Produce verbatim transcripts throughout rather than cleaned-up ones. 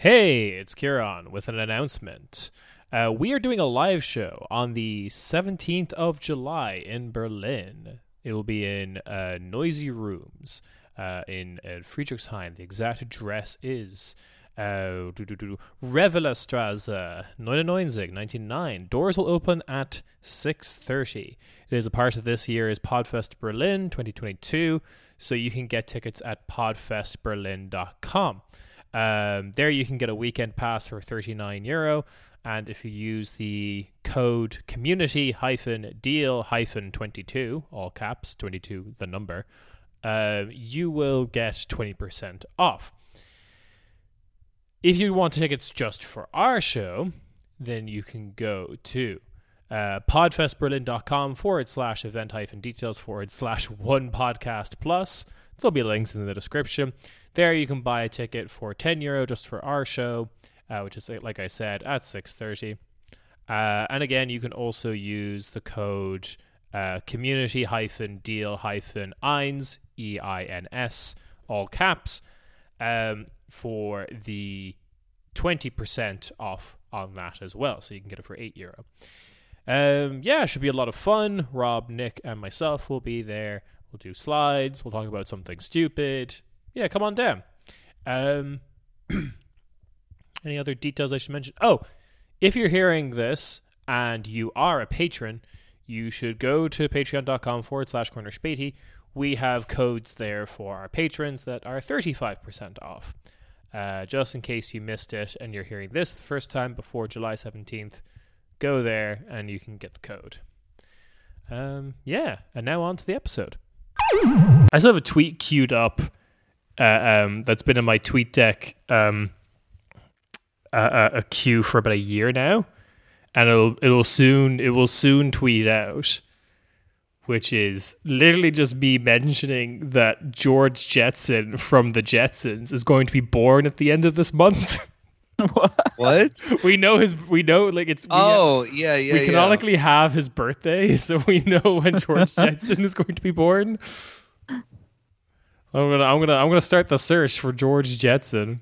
Hey, it's Kieran with an announcement. Uh, we are doing a live show on the seventeenth of July in Berlin. It'll be in uh, Noisy Rooms uh, in uh, Friedrichshain. The exact address is uh, Revaler Straße ninety-nine, ninety-nine. Doors will open at six thirty. It is a part of this year's Podfest Berlin twenty twenty-two, so you can get tickets at pod fest berlin dot com. Um, there you can get a weekend pass for thirty-nine euro, and if you use the code community dash deal twenty-two, all caps twenty-two the number, uh, you will get twenty percent off. If you want tickets just for our show, then you can go to uh, podfestberlin.com forward slash event hyphen details forward slash one podcast plus. There'll be links in the description. There you can buy a ticket for ten euro just for our show, uh, which is, like I said, at six thirty. Uh, and again, you can also use the code uh, community dash deal dash eins, E I N S, all caps, um, for the twenty percent off on that as well. So you can get it for eight euro. Um, yeah, it should be a lot of fun. Rob, Nick, and myself will be there. We'll do slides. We'll talk about something stupid. Yeah, come on down. Um, any other details I should mention? Oh, if you're hearing this and you are a patron, you should go to patreon.com forward slash Cornerspätie. We have codes there for our patrons that are thirty-five percent off. Uh, just in case you missed it and you're hearing this the first time before July seventeenth, go there and you can get the code. Um, yeah, and now on to the episode. I still have a tweet queued up uh, um, that's been in my tweet deck um, uh, a queue for about a year now, and it'll it'll soon it will soon tweet out, which is literally just me mentioning that George Jetson from the Jetsons is going to be born at the end of this month. What? We know his. We know like it's. Oh we, yeah, yeah. We canonically yeah. have his birthday, so we know when George Jetson is going to be born. I'm gonna, I'm gonna, I'm gonna start the search for George Jetson.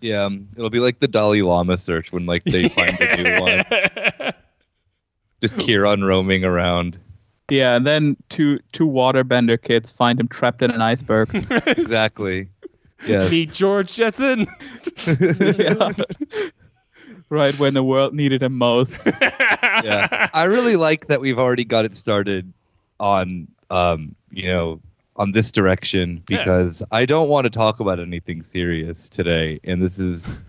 Yeah, it'll be like the Dalai Lama search when like they yeah. find a new one. Just Kieran roaming around. Yeah, and then two two waterbender kids find him trapped in an iceberg. Exactly. Yes. Meet George Jetson. Yeah. Right when the world needed him most. Yeah, I really like that we've already got it started on, um, you know, on this direction because yeah. I don't want to talk about anything serious today, and this is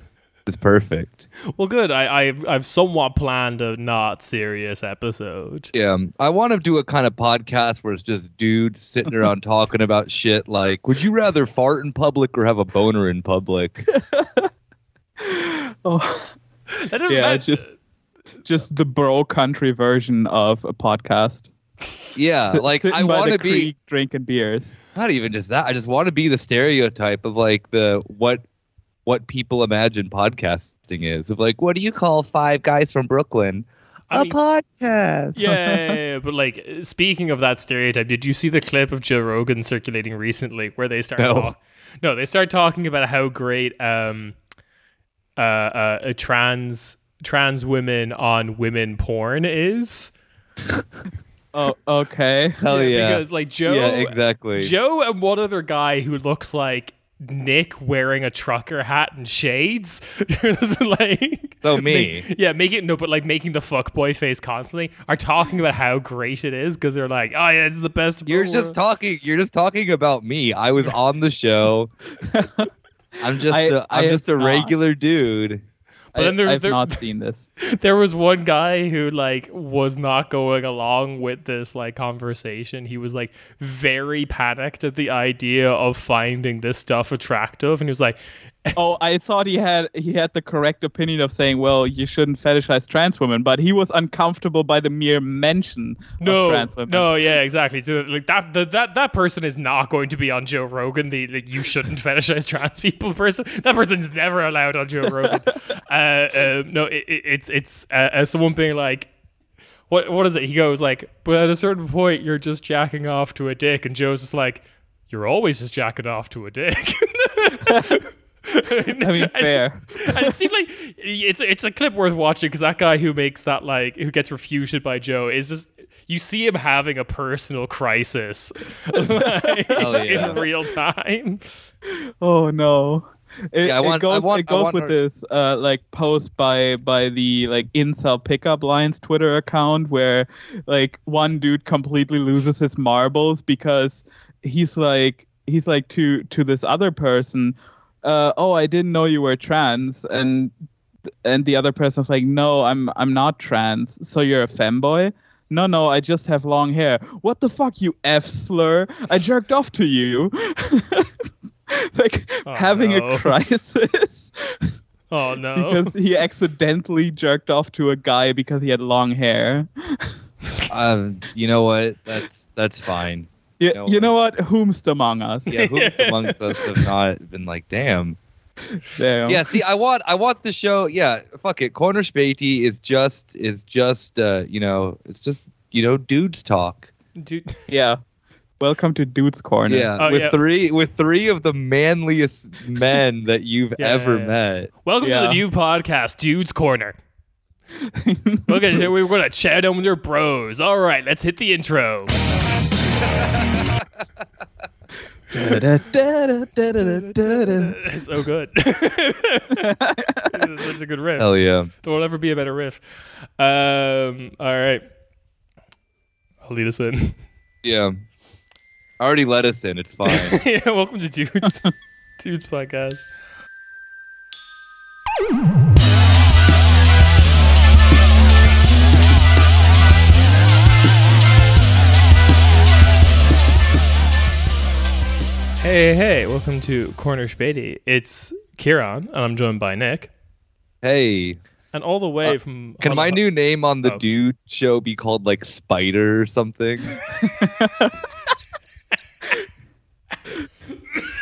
this is perfect. Well, good. I I've, I've somewhat planned a not serious episode. Yeah, I want to do a kind of podcast where it's just dudes sitting around talking about shit like, would you rather fart in public or have a boner in public? Oh, that yeah, that... just just the bro country version of a podcast. Yeah, S- like I want to be drinking beers. Not even just that. I just want to be the stereotype of like the what. what people imagine podcasting is. Of like, what do you call five guys from Brooklyn? I a mean, podcast. Yeah, yeah, yeah, but like, speaking of that stereotype, did you see the clip of Joe Rogan circulating recently where they start no. talking? No, they start talking about how great um, uh, uh, a trans trans women on women porn is. Oh, okay. Hell yeah. Because like Joe, yeah, exactly. Joe and one other guy who looks like Nick wearing a trucker hat and shades. Like, oh, me. Make, yeah, make it, no, but like making the fuckboy face constantly are talking about how great it is because they're like, oh, yeah, this is the best. You're blah, just blah. talking, you're just talking about me. I was on the show. I'm just, I, a, I'm I just a regular not. dude. But I, then there, I've there, not seen this. There was one guy who like was not going along with this like conversation. He was like very panicked at the idea of finding this stuff attractive, and he was like, "Oh, I thought he had he had the correct opinion of saying, well, you shouldn't fetishize trans women," but he was uncomfortable by the mere mention no, of trans women. No, yeah, exactly. So like that the, that that person is not going to be on Joe Rogan. The like you shouldn't fetishize trans people person. That person's never allowed on Joe Rogan. Um, Uh, um, no, it, it, it's it's uh, as someone being like, what what is it? He goes like, but at a certain point, you're just jacking off to a dick, and Joe's just like, you're always just jacking off to a dick. I mean, fair. And, and it seemed like it's it's a clip worth watching because that guy who makes that, like, who gets refuted by Joe is just, you see him having a personal crisis like, oh, yeah. in real time. Oh no. It, yeah, I want, it goes, I want, it goes I want with her... this uh, like post by by the like incel pickup lines Twitter account where like one dude completely loses his marbles because he's like he's like to to this other person, uh, oh, I didn't know you were trans, and and the other person's like, no, I'm I'm not trans, so you're a femboy. No, no, I just have long hair. What the fuck, you F slur? I jerked off to you. Like oh, having no. a crisis. Oh no! Because he accidentally jerked off to a guy because he had long hair. Um, you know what? That's that's fine. Yeah, you know, you know what? Whom's among us? Yeah, whom's amongst us have not been like, damn. Damn. Yeah. See, I want I want the show. Yeah. Fuck it. Cornerspätie is just is just uh, you know it's just you know dudes talk. Dude. Yeah. Welcome to Dude's Corner. Yeah, oh, with yeah. three with three of the manliest men that you've yeah, ever yeah, yeah. met. Welcome yeah. to the new podcast, Dude's Corner. Look at it, we're gonna chat down with your bros. All right, let's hit the intro. It's so good. It's such a good riff. Hell yeah! There will never be a better riff. Um, all right, I'll lead us in. Yeah. Already let us in. It's fine. Yeah, welcome to Dudes, Dudes Podcast. Hey, hey, welcome to Cornerspätie. It's Kieran, and I'm joined by Nick. Hey. And all the way uh, from... Can Hon- my new name on the oh. Dude show be called, like, Spider or something?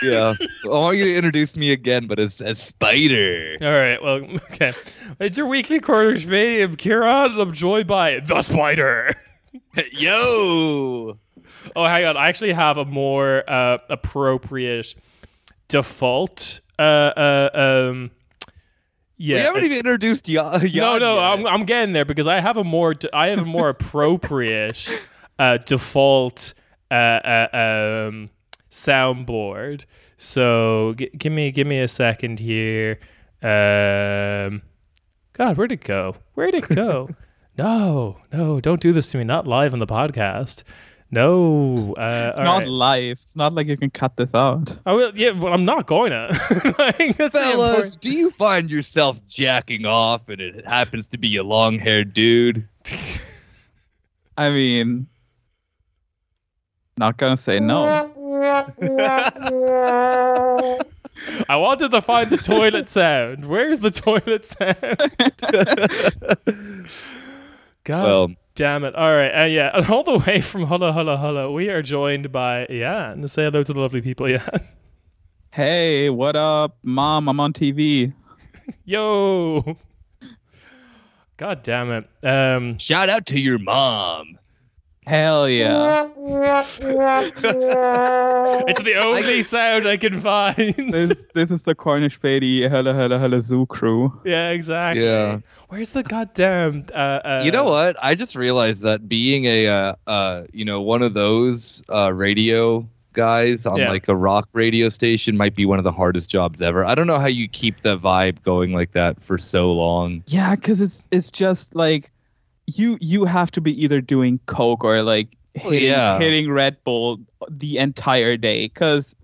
Yeah, I want you to introduce me again, but as as Spider. All right, well, okay. It's your weekly Cornerspätie. I'm Kieran, and I'm joined by the Spider. Yo. Oh, hang on. I actually have a more uh, appropriate default. Uh, uh, um, yeah. We haven't even introduced Jan. Y- no, no, yet. I'm I'm getting there because I have a more de- I have a more appropriate uh, default. Uh, uh, um. soundboard. So g- give me give me a second here. Um, God, where'd it go? Where'd it go? no, no, don't do this to me. Not live on the podcast. No, uh, all not right. live. It's not like you can cut this out. I will. Yeah, but I'm not going to. Like, fellas, do you find yourself jacking off, and it happens to be a long-haired dude? I mean, not gonna say no. I wanted to find the toilet sound. Where's the toilet sound? God well. damn it. All right. Uh, yeah. And all the way from Holla Holla Holla, we are joined by Jan. Say hello to the lovely people, Jan. Hey, what up, Mom? I'm on T V. Yo. God damn it. Um, Shout out to your mom. Hell yeah. It's the only I, sound I can find. This this is the Cornerspätie Hella Hella Hella Zoo crew. Yeah, exactly. Yeah. Where's the goddamn... Uh, uh, you know what? I just realized that being a, uh, uh, you know, one of those uh, radio guys on yeah. like a rock radio station might be one of the hardest jobs ever. I don't know how you keep the vibe going like that for so long. Yeah, because it's, it's just like... You you have to be either doing coke or like hitting, yeah. hitting Red Bull the entire day because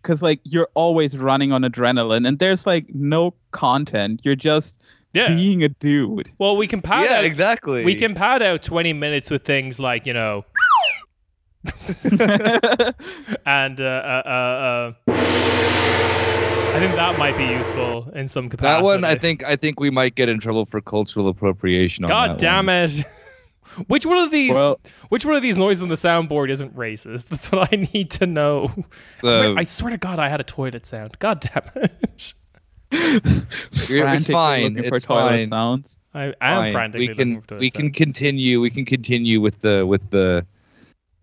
because like you're always running on adrenaline and there's like no content. You're just yeah. being a dude. Well, we can pad yeah, out exactly. We can pad out twenty minutes with things like you know, and uh, uh, uh, uh... I think that might be useful in some capacity. That one, I think, I think we might get in trouble for cultural appropriation. On God that damn one. it! Which one of these? Well, which one of these noises on the soundboard isn't racist? That's what I need to know. The, I swear to God, I had a toilet sound. God damn it! It's fine. It's fine. Sounds. I, I am fine. frantically we can, looking for toilet We sounds. can continue. We can continue with the with the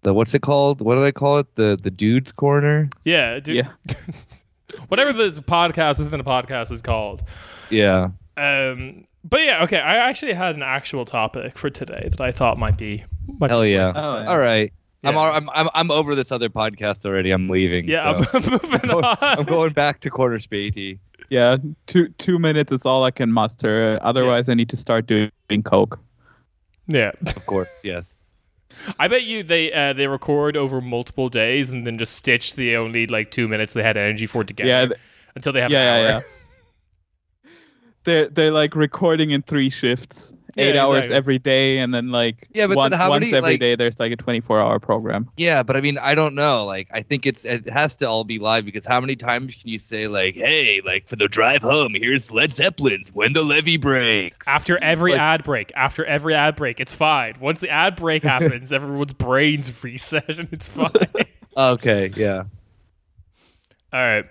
the what's it called? What did I call it? The the dude's corner. Yeah. Dude. Yeah. whatever this podcast within the podcast is called. Yeah. Um. But yeah, okay. I actually had an actual topic for today that I thought might be. Might Hell be yeah! Oh, all right. Yeah. I'm, I'm I'm over this other podcast already. I'm leaving. Yeah, so. I'm moving I'm going, on. I'm going back to Cornerspätie. Yeah, two two minutes is all I can muster. Otherwise, yeah. I need to start doing coke. Yeah, of course. Yes. I bet you they uh, they record over multiple days and then just stitch the only like two minutes they had energy for together yeah, th- until they have yeah, an hour. Yeah, yeah. they're they're like recording in three shifts. Eight yeah, hours exactly. every day, and then like yeah, but once, then how once many, every like, day there's like a twenty-four hour program. Yeah, but I mean, I don't know. Like, I think it's it has to all be live because how many times can you say like, "Hey, like for the drive home, here's Led Zeppelin's When the Levee Breaks." After every like, ad break, after every ad break, it's fine. Once the ad break happens, everyone's brains reset, and it's fine. Okay, yeah. All right.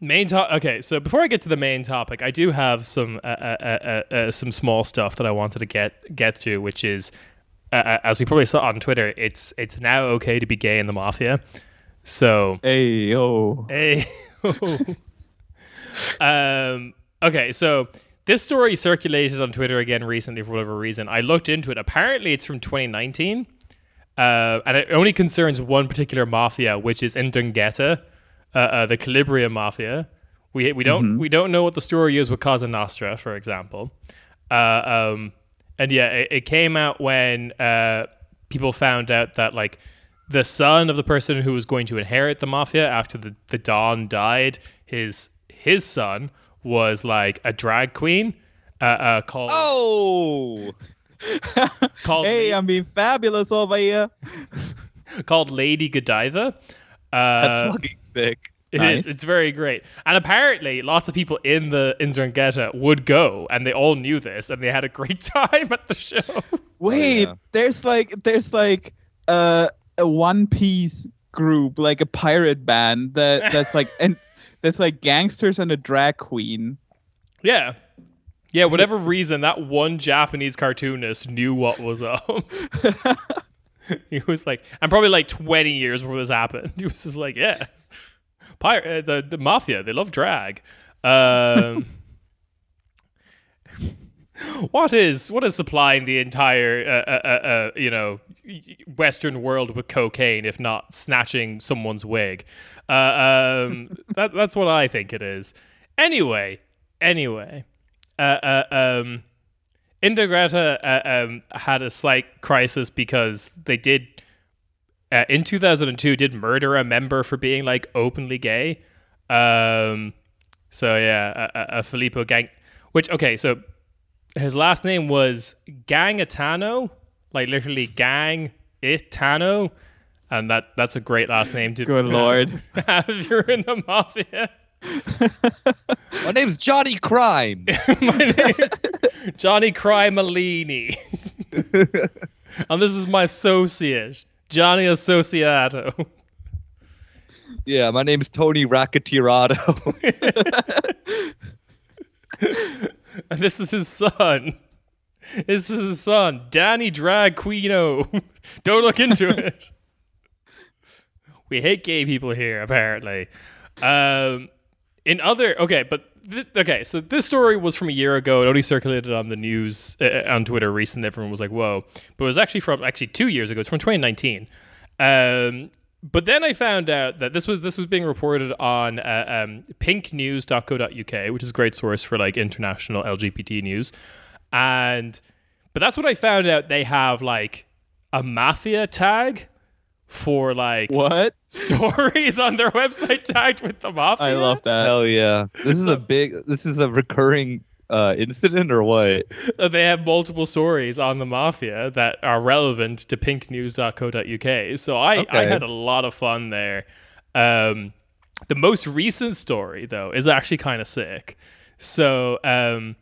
Main to- Okay, so before I get to the main topic, I do have some uh, uh, uh, uh, some small stuff that I wanted to get get to, which is, uh, as we probably saw on Twitter, it's it's now okay to be gay in the mafia. So, hey yo, hey. um, okay, so this story circulated on Twitter again recently for whatever reason. I looked into it. Apparently, it's from twenty nineteen, uh, and it only concerns one particular mafia, which is 'Ndrangheta. Uh, uh, the Calabria Mafia. We we don't mm-hmm. we don't know what the story is with Cosa Nostra, for example. Uh, um, and yeah, it, it came out when uh, people found out that like the son of the person who was going to inherit the mafia after the, the Don died, his his son was like a drag queen uh, uh, called. Oh, called hey, La- I'm being fabulous over here. Called Lady Godiva. Uh, That's fucking sick. It nice. is. It's very great. And apparently, lots of people in the 'Ndrangheta would go, and they all knew this, and they had a great time at the show. Wait, oh, yeah. there's like there's like uh, a One Piece group, like a pirate band that that's like and that's like gangsters and a drag queen. Yeah, yeah. Whatever reason, that one Japanese cartoonist knew what was up. He was like, and probably like twenty years before this happened, he was just like, yeah, Pir- uh, the, the mafia, they love drag. Um, what is what is supplying the entire, uh, uh, uh, you know, Western world with cocaine, if not snatching someone's wig? Uh, um, that, that's what I think it is. Anyway, anyway, uh, uh, um. 'Ndrangheta uh, um, had a slight crisis because they did, uh, in two thousand two, did murder a member for being, like, openly gay. Um, so, yeah, a, a Filippo Gang... Which, okay, so his last name was Gang-Itano, like, literally Gang-Itano, and that that's a great last name to... Good Lord. ...if you're in the mafia. My name's Johnny Crime. My name Johnny Crimealini. And this is my associate, Johnny Associato. Yeah, my name's Tony Racketeerado. And this is his son. This is his son, Danny Drag Queeno. Don't look into it. We hate gay people here, apparently. Um In other okay, but th- okay, so this story was from a year ago. It only circulated on the news uh, on Twitter recently. Everyone was like, "Whoa!" But it was actually from actually two years ago. It's from twenty nineteen. Um, but then I found out that this was this was being reported on uh, um, pink news dot co dot U K, which is a great source for like international L G B T news. And but that's what I found out. They have like a mafia tag for like what stories on their website tagged with the mafia. I love that. Hell yeah. This is a big this is a recurring uh incident or what? They have multiple stories on the mafia that are relevant to pink news dot co dot U K. So I, okay. I had a lot of fun there. Um the most recent story though is actually kind of sick. So um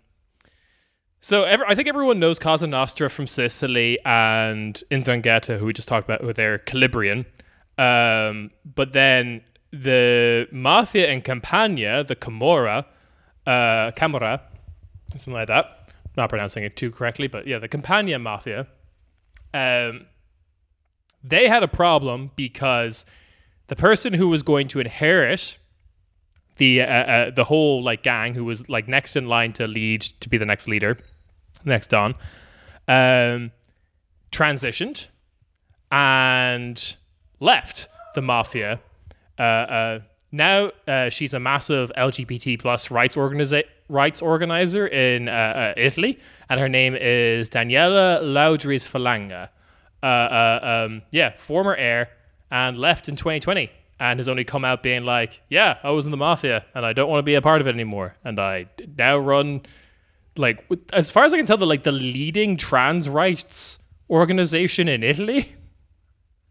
So every, I think everyone knows Cosa Nostra from Sicily and 'Ndrangheta, who we just talked about, who they're Calabrian. Um, but then the mafia in Campania, the Camorra, uh, Camorra, something like that. I'm not pronouncing it too correctly, but yeah, the Campania mafia. Um, they had a problem because the person who was going to inherit the uh, uh, the whole like gang who was like next in line to lead to be the next leader, next on, um, transitioned and left the mafia. Uh, uh, now uh, she's a massive L G B T plus rights organiza- rights organizer in uh, uh, Italy, and her name is Daniela Laudris Falanga. Uh, uh, um, yeah, former heir and left in twenty twenty and has only come out being like, yeah, I was in the mafia and I don't want to be a part of it anymore. And I now run, like, as far as I can tell, the, like, the leading trans rights organization in Italy.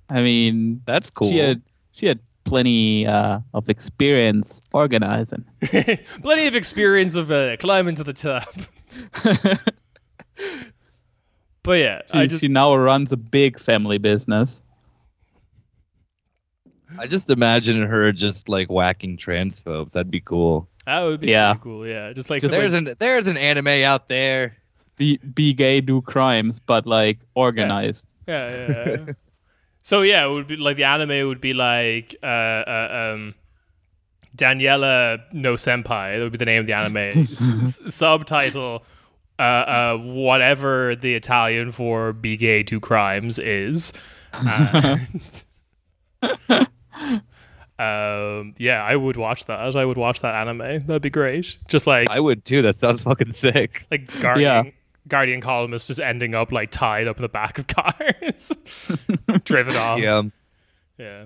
I mean, that's cool. She had, she had plenty uh, of experience organizing. Plenty of experience of uh, climbing to the top. But yeah, she, I just... she now runs a big family business. I just imagine her just like whacking transphobes. That'd be cool. That would be yeah. cool. Yeah, just like just there's like, an there's an anime out there. Be be gay, do crimes, but like organized. Yeah, yeah. yeah, yeah. So yeah, it would be like the anime would be like uh, uh, um, Daniela No Senpai. That would be the name of the anime. S- subtitle. Uh, uh, whatever the Italian for be gay do crimes is. And, um, yeah, I would watch that. I would watch that anime. That'd be great. Just like I would too. That sounds fucking sick. Like Guardian, yeah. Guardian columnists just ending up like tied up in the back of cars, driven off. Yeah, yeah,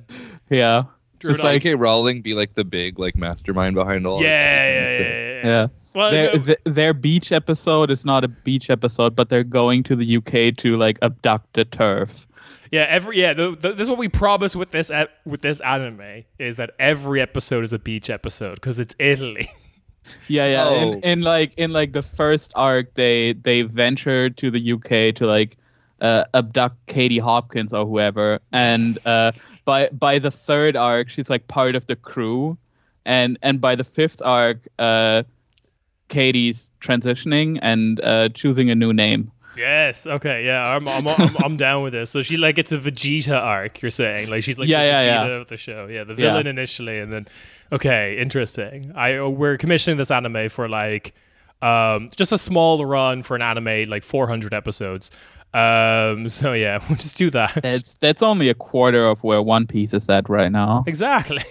yeah. Driven just off. Like J K Rowling be like the big like mastermind behind all. Yeah, of yeah, yeah, yeah, yeah. yeah. Well, their, you know, th- their beach episode is not a beach episode, but they're going to the U K to like abduct the turf. Yeah, every yeah. The, the, this is what we promise with this ep- with this anime is that every episode is a beach episode because it's Italy. Yeah, yeah. Oh. In, in like in like the first arc, they they venture to the U K to like uh, abduct Katie Hopkins or whoever, and uh, by by the third arc, she's like part of the crew, and and by the fifth arc, uh. Katie's transitioning and uh, choosing a new name. Yes. Okay. Yeah. I'm. I'm. I'm, I'm down with this. So she like it's a Vegeta arc. You're saying like she's like yeah, the yeah, Vegeta yeah. of the show. Yeah. The villain yeah. initially, and then okay, interesting. I we're commissioning this anime for like um just a small run for an anime like four hundred episodes. Um. So yeah, we'll just do that. That's that's only a quarter of where One Piece is at right now. Exactly.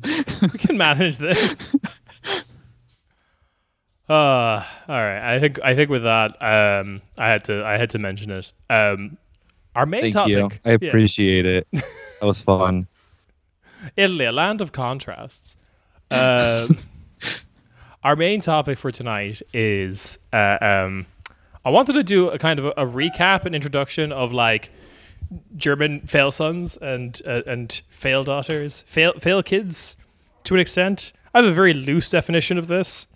We can manage this. Uh, all right. I think I think with that, um, I had to I had to mention it. Um, our main Thank topic. You. I yeah. appreciate it. That was fun. Italy, a land of contrasts. Um, our main topic for tonight is uh, um, I wanted to do a kind of a, a recap and introduction of like German fail sons and uh, and fail daughters, fail fail kids to an extent. I have a very loose definition of this.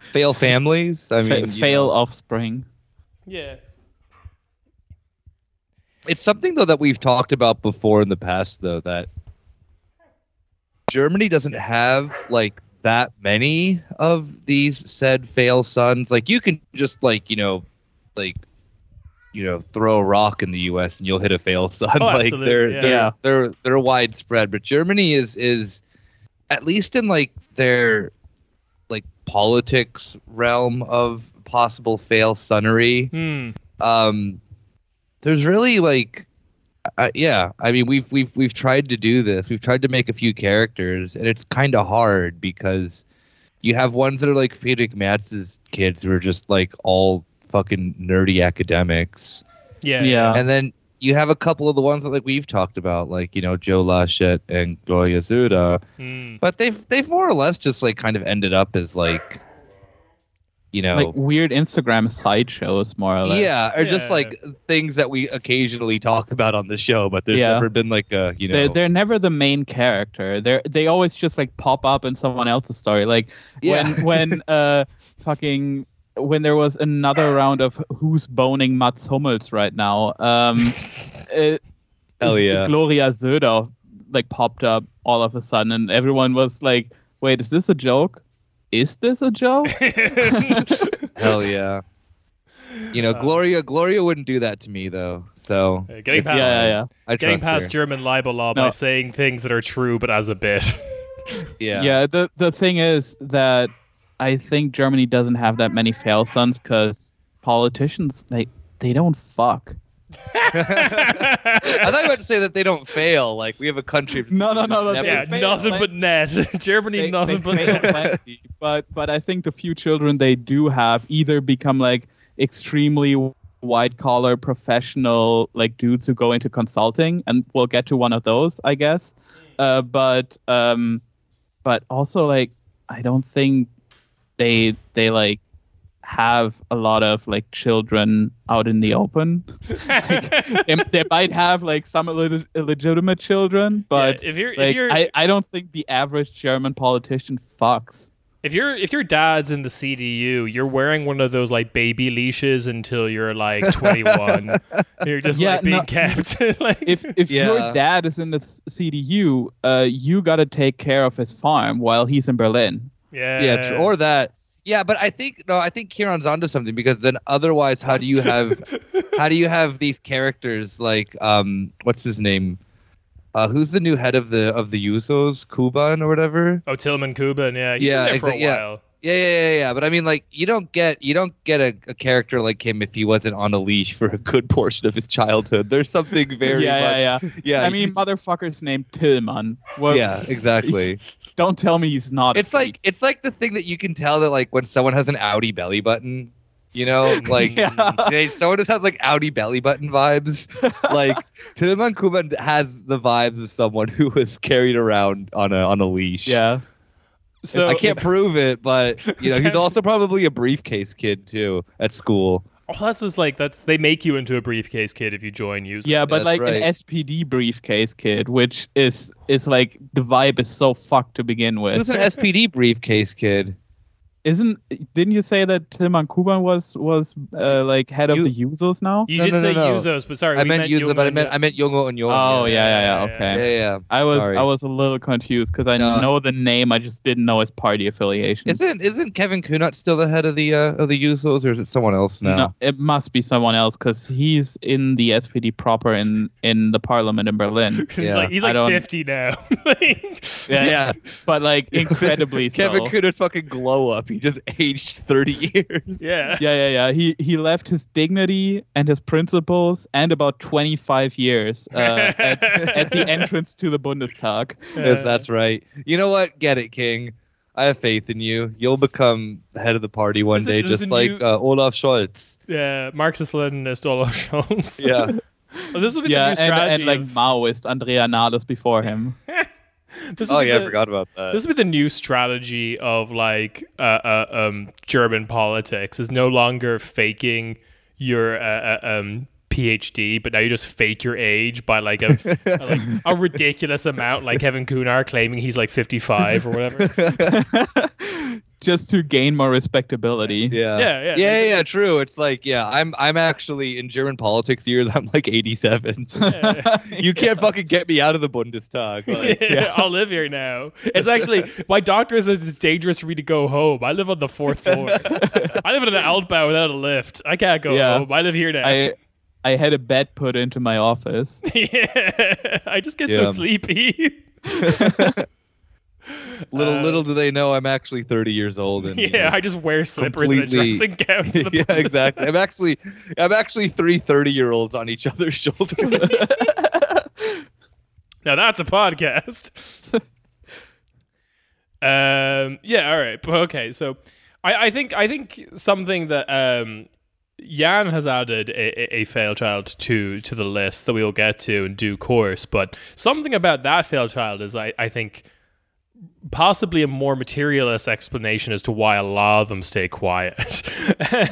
Fail families. I mean, Fa- fail know. offspring. Yeah. It's something though that we've talked about before in the past, though, that Germany doesn't have like that many of these said fail sons. Like you can just like you know, like you know, throw a rock in the U S and you'll hit a fail son. Oh, like they're yeah. they're yeah. they're they're widespread, but Germany is is at least in like their like politics realm of possible fail sonnery. Mm. Um, there's really like, uh, yeah. I mean, we've we've we've tried to do this. We've tried to make a few characters, and it's kind of hard because you have ones that are like Friedrich Matz's kids who are just like all fucking nerdy academics. Yeah, yeah. And then you have a couple of the ones that like we've talked about, like, you know, Joe Laschet and Gloria Zuda. Mm. But they've they've more or less just like kind of ended up as like, you know, like weird Instagram sideshows more or less. Yeah, or yeah. just like things that we occasionally talk about on the show, but there's yeah. never been like a, you know. They're, they're never the main character. They're they always just like pop up in someone else's story. Like yeah. when when uh fucking when there was another round of who's boning Mats Hummels right now, um, it, Hell yeah. Gloria Söder like popped up all of a sudden, and everyone was like, "Wait, is this a joke? Is this a joke?" Hell yeah! You know, uh, Gloria, Gloria wouldn't do that to me though. So getting past, yeah, yeah, yeah. I getting past her. German libel law no. by saying things that are true but as a bit. Yeah. Yeah. The the thing is that I think Germany doesn't have that many fail sons because politicians they they don't fuck. I thought you were to say that they don't fail. Like we have a country. No, no, no. Never, yeah, nothing plenty. But net. Germany, they, nothing they but net. But but I think the few children they do have either become like extremely white collar professional like dudes who go into consulting, and we'll get to one of those, I guess. Uh, but um, but also like I don't think they they like. have a lot of like children out in the open. Like, they, they might have like some Ill- illegitimate children, but yeah, if you're, like, if you're, I, I don't think the average German politician fucks. If you're if your dad's in the C D U, you're wearing one of those like baby leashes until you're like twenty-one. You're just yeah, like being no, kept. Like, if if yeah. your dad is in the C D U, uh, you got to take care of his farm while he's in Berlin. Yeah, yeah, or that. Yeah, but I think no, I think Kieran's onto something because then otherwise, how do you have, how do you have these characters like um, what's his name, uh, who's the new head of the of the Jusos, Kuban or whatever? Oh, Tilman Kuban, yeah, He's yeah, been there exactly, for a while. Yeah. yeah, yeah, yeah, yeah. But I mean, like, you don't get you don't get a, a character like him if he wasn't on a leash for a good portion of his childhood. There's something very yeah, much, yeah, yeah, yeah. I mean, motherfucker's named Tilman. Well, yeah, exactly. Don't tell me he's not. It's like it's like the thing that you can tell that like when someone has an Audi belly button, you know, like yeah. they, someone just has like Audi belly button vibes. Like Tilman Kuban has the vibes of someone who was carried around on a on a leash. Yeah. So I can't prove it, but you know, he's also probably a briefcase kid too at school. Oh, that's just like that's they make you into a briefcase kid if you join Jusos. Yeah, but that's like right. an S P D briefcase kid, which is is like the vibe is so fucked to begin with. Who's an S P D briefcase kid? Isn't didn't you say that Tilman Kuban was was uh, like head you, of the Jusos now? You no, did no, no, say no. Jusos, but sorry, I meant Jusos, but I meant I meant Junge Union. Oh yeah, yeah, yeah, yeah. Okay, yeah, yeah. I was sorry. I was a little confused because I no. know the name, I just didn't know his party affiliation. Isn't isn't Kevin Kühnert still the head of the uh, of the Jusos, or is it someone else now? No, it must be someone else because he's in the S P D proper in, in the parliament in Berlin. he's yeah. like he's like fifty now. like, yeah, yeah, but like incredibly. Kevin so. Kühnert fucking glow up. He just aged thirty years. Yeah. Yeah, yeah, yeah. He he left his dignity and his principles and about twenty-five years uh, at, at the entrance to the Bundestag. Yes, that's right. You know what? Get it, King. I have faith in you. You'll become the head of the party one listen, day, listen just like you... uh, Olaf Scholz. Yeah, Marxist-Leninist Olaf Scholz. Yeah. Well, this will be yeah, the new strategy. And, and of... like Maoist Andrea Nahles before him. This oh yeah, the, I forgot about that. This would be the new strategy of like uh, uh, um, German politics is no longer faking your uh, uh, um, P H D, but now you just fake your age by like a, a, like, a ridiculous amount, like Kevin Kühnert claiming he's like fifty-five or whatever. Just to gain more respectability. Yeah. Yeah, yeah. Yeah, yeah, true. It's like, yeah, I'm I'm actually in German politics years, I'm like eighty-seven. Yeah. You can't yeah. fucking get me out of the Bundestag. Like, yeah. Yeah. I'll live here now. It's actually, my doctor says it's dangerous for me to go home. I live on the fourth floor. I live in an Altbau without a lift. I can't go yeah. home. I live here now. I, I had a bed put into my office. Yeah. I just get yeah. so sleepy. Little uh, little do they know I'm actually thirty years old and yeah, you know, I just wear slippers and a dressing gown. To the yeah, Bundestag. Exactly. I'm actually I'm actually three thirty year olds on each other's shoulders. Now that's a podcast. um yeah, all right. Okay, so I, I think I think something that um Jan has added a, a, a fail child to to the list that we will get to in due course, but something about that fail child is I, I think possibly a more materialist explanation as to why a lot of them stay quiet.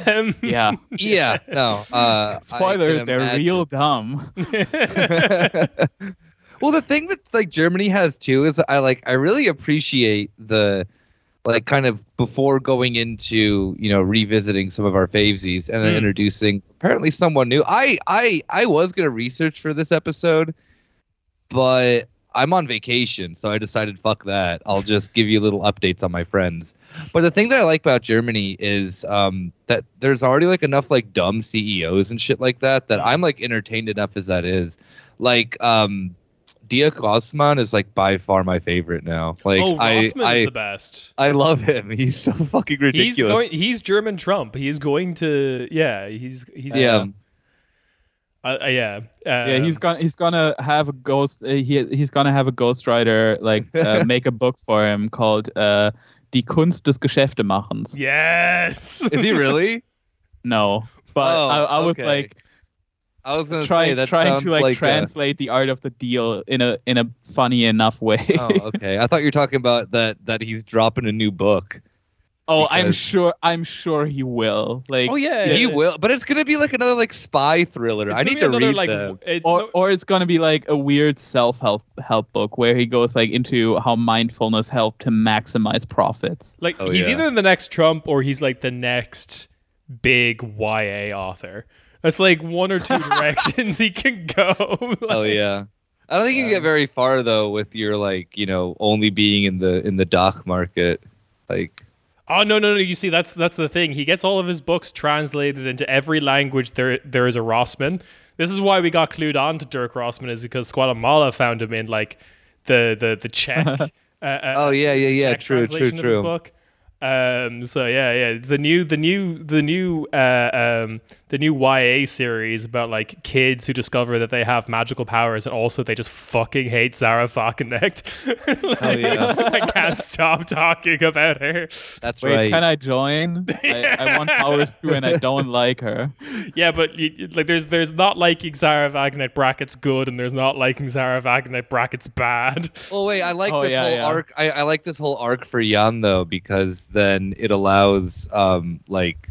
um, yeah. Yeah. No. Uh, Spoiler, they're imagine. real dumb. Well, the thing that like Germany has too is I like I really appreciate the like kind of before going into, you know, revisiting some of our favesies and then mm. introducing apparently someone new. I I I was gonna research for this episode, but I'm on vacation, so I decided, fuck that. I'll just give you little updates on my friends. But the thing that I like about Germany is um, that there's already like enough like dumb C E Os and shit like that that I'm like entertained enough as that is. Like um, Dia Grossman is like by far my favorite now. Like, oh, Grossman I, I, is the best. I love him. He's so fucking ridiculous. He's, going, he's German Trump. He's going to yeah. He's he's yeah. Uh, uh, yeah. Uh, yeah. He's gonna he's gonna have a ghost. Uh, he he's gonna have a ghostwriter like uh, make a book for him called uh, "Die Kunst des Geschäftemachens." Yes. Is he really? No, but oh, I, I was okay. like. I was gonna try, say that trying to like, like translate a... the art of the deal in a in a funny enough way. Oh, okay. I thought you were talking about that that he's dropping a new book. Oh, because... I'm sure I'm sure he will. Like, oh yeah, he yeah. will. But it's gonna be like another like spy thriller. It's I need to another, read like, them. It, or no... or it's gonna be like a weird self help help book where he goes like into how mindfulness helped him maximize profits. Like oh, he's yeah. either the next Trump or he's like the next big Y A author. It's like one or two directions he can go. Like, oh yeah, I don't think you can get very far though with your like you know only being in the in the D A C H market. Like, oh no no no, you see that's that's the thing. He gets all of his books translated into every language there there is a Rossmann. This is why we got clued on to Dirk Rossmann is because Guatemala found him in like the the the Czech. uh, uh, oh yeah yeah yeah, Czech true true true. Of his book. Um, so yeah, yeah, the new, the new, the new, uh, um, the new Y A series about like kids who discover that they have magical powers and also they just fucking hate Sahra Wagenknecht. like, oh, yeah. I can't stop talking about her. That's Wait, right. Can I join? I, I want powers too, and I don't like her. Yeah, but you, like, there's there's not liking Sahra Wagenknecht brackets good, and there's not liking Sahra Wagenknecht brackets bad. Oh wait, I like oh, this yeah, whole yeah. arc. I, I like this whole arc for Jan though because. Then it allows um, like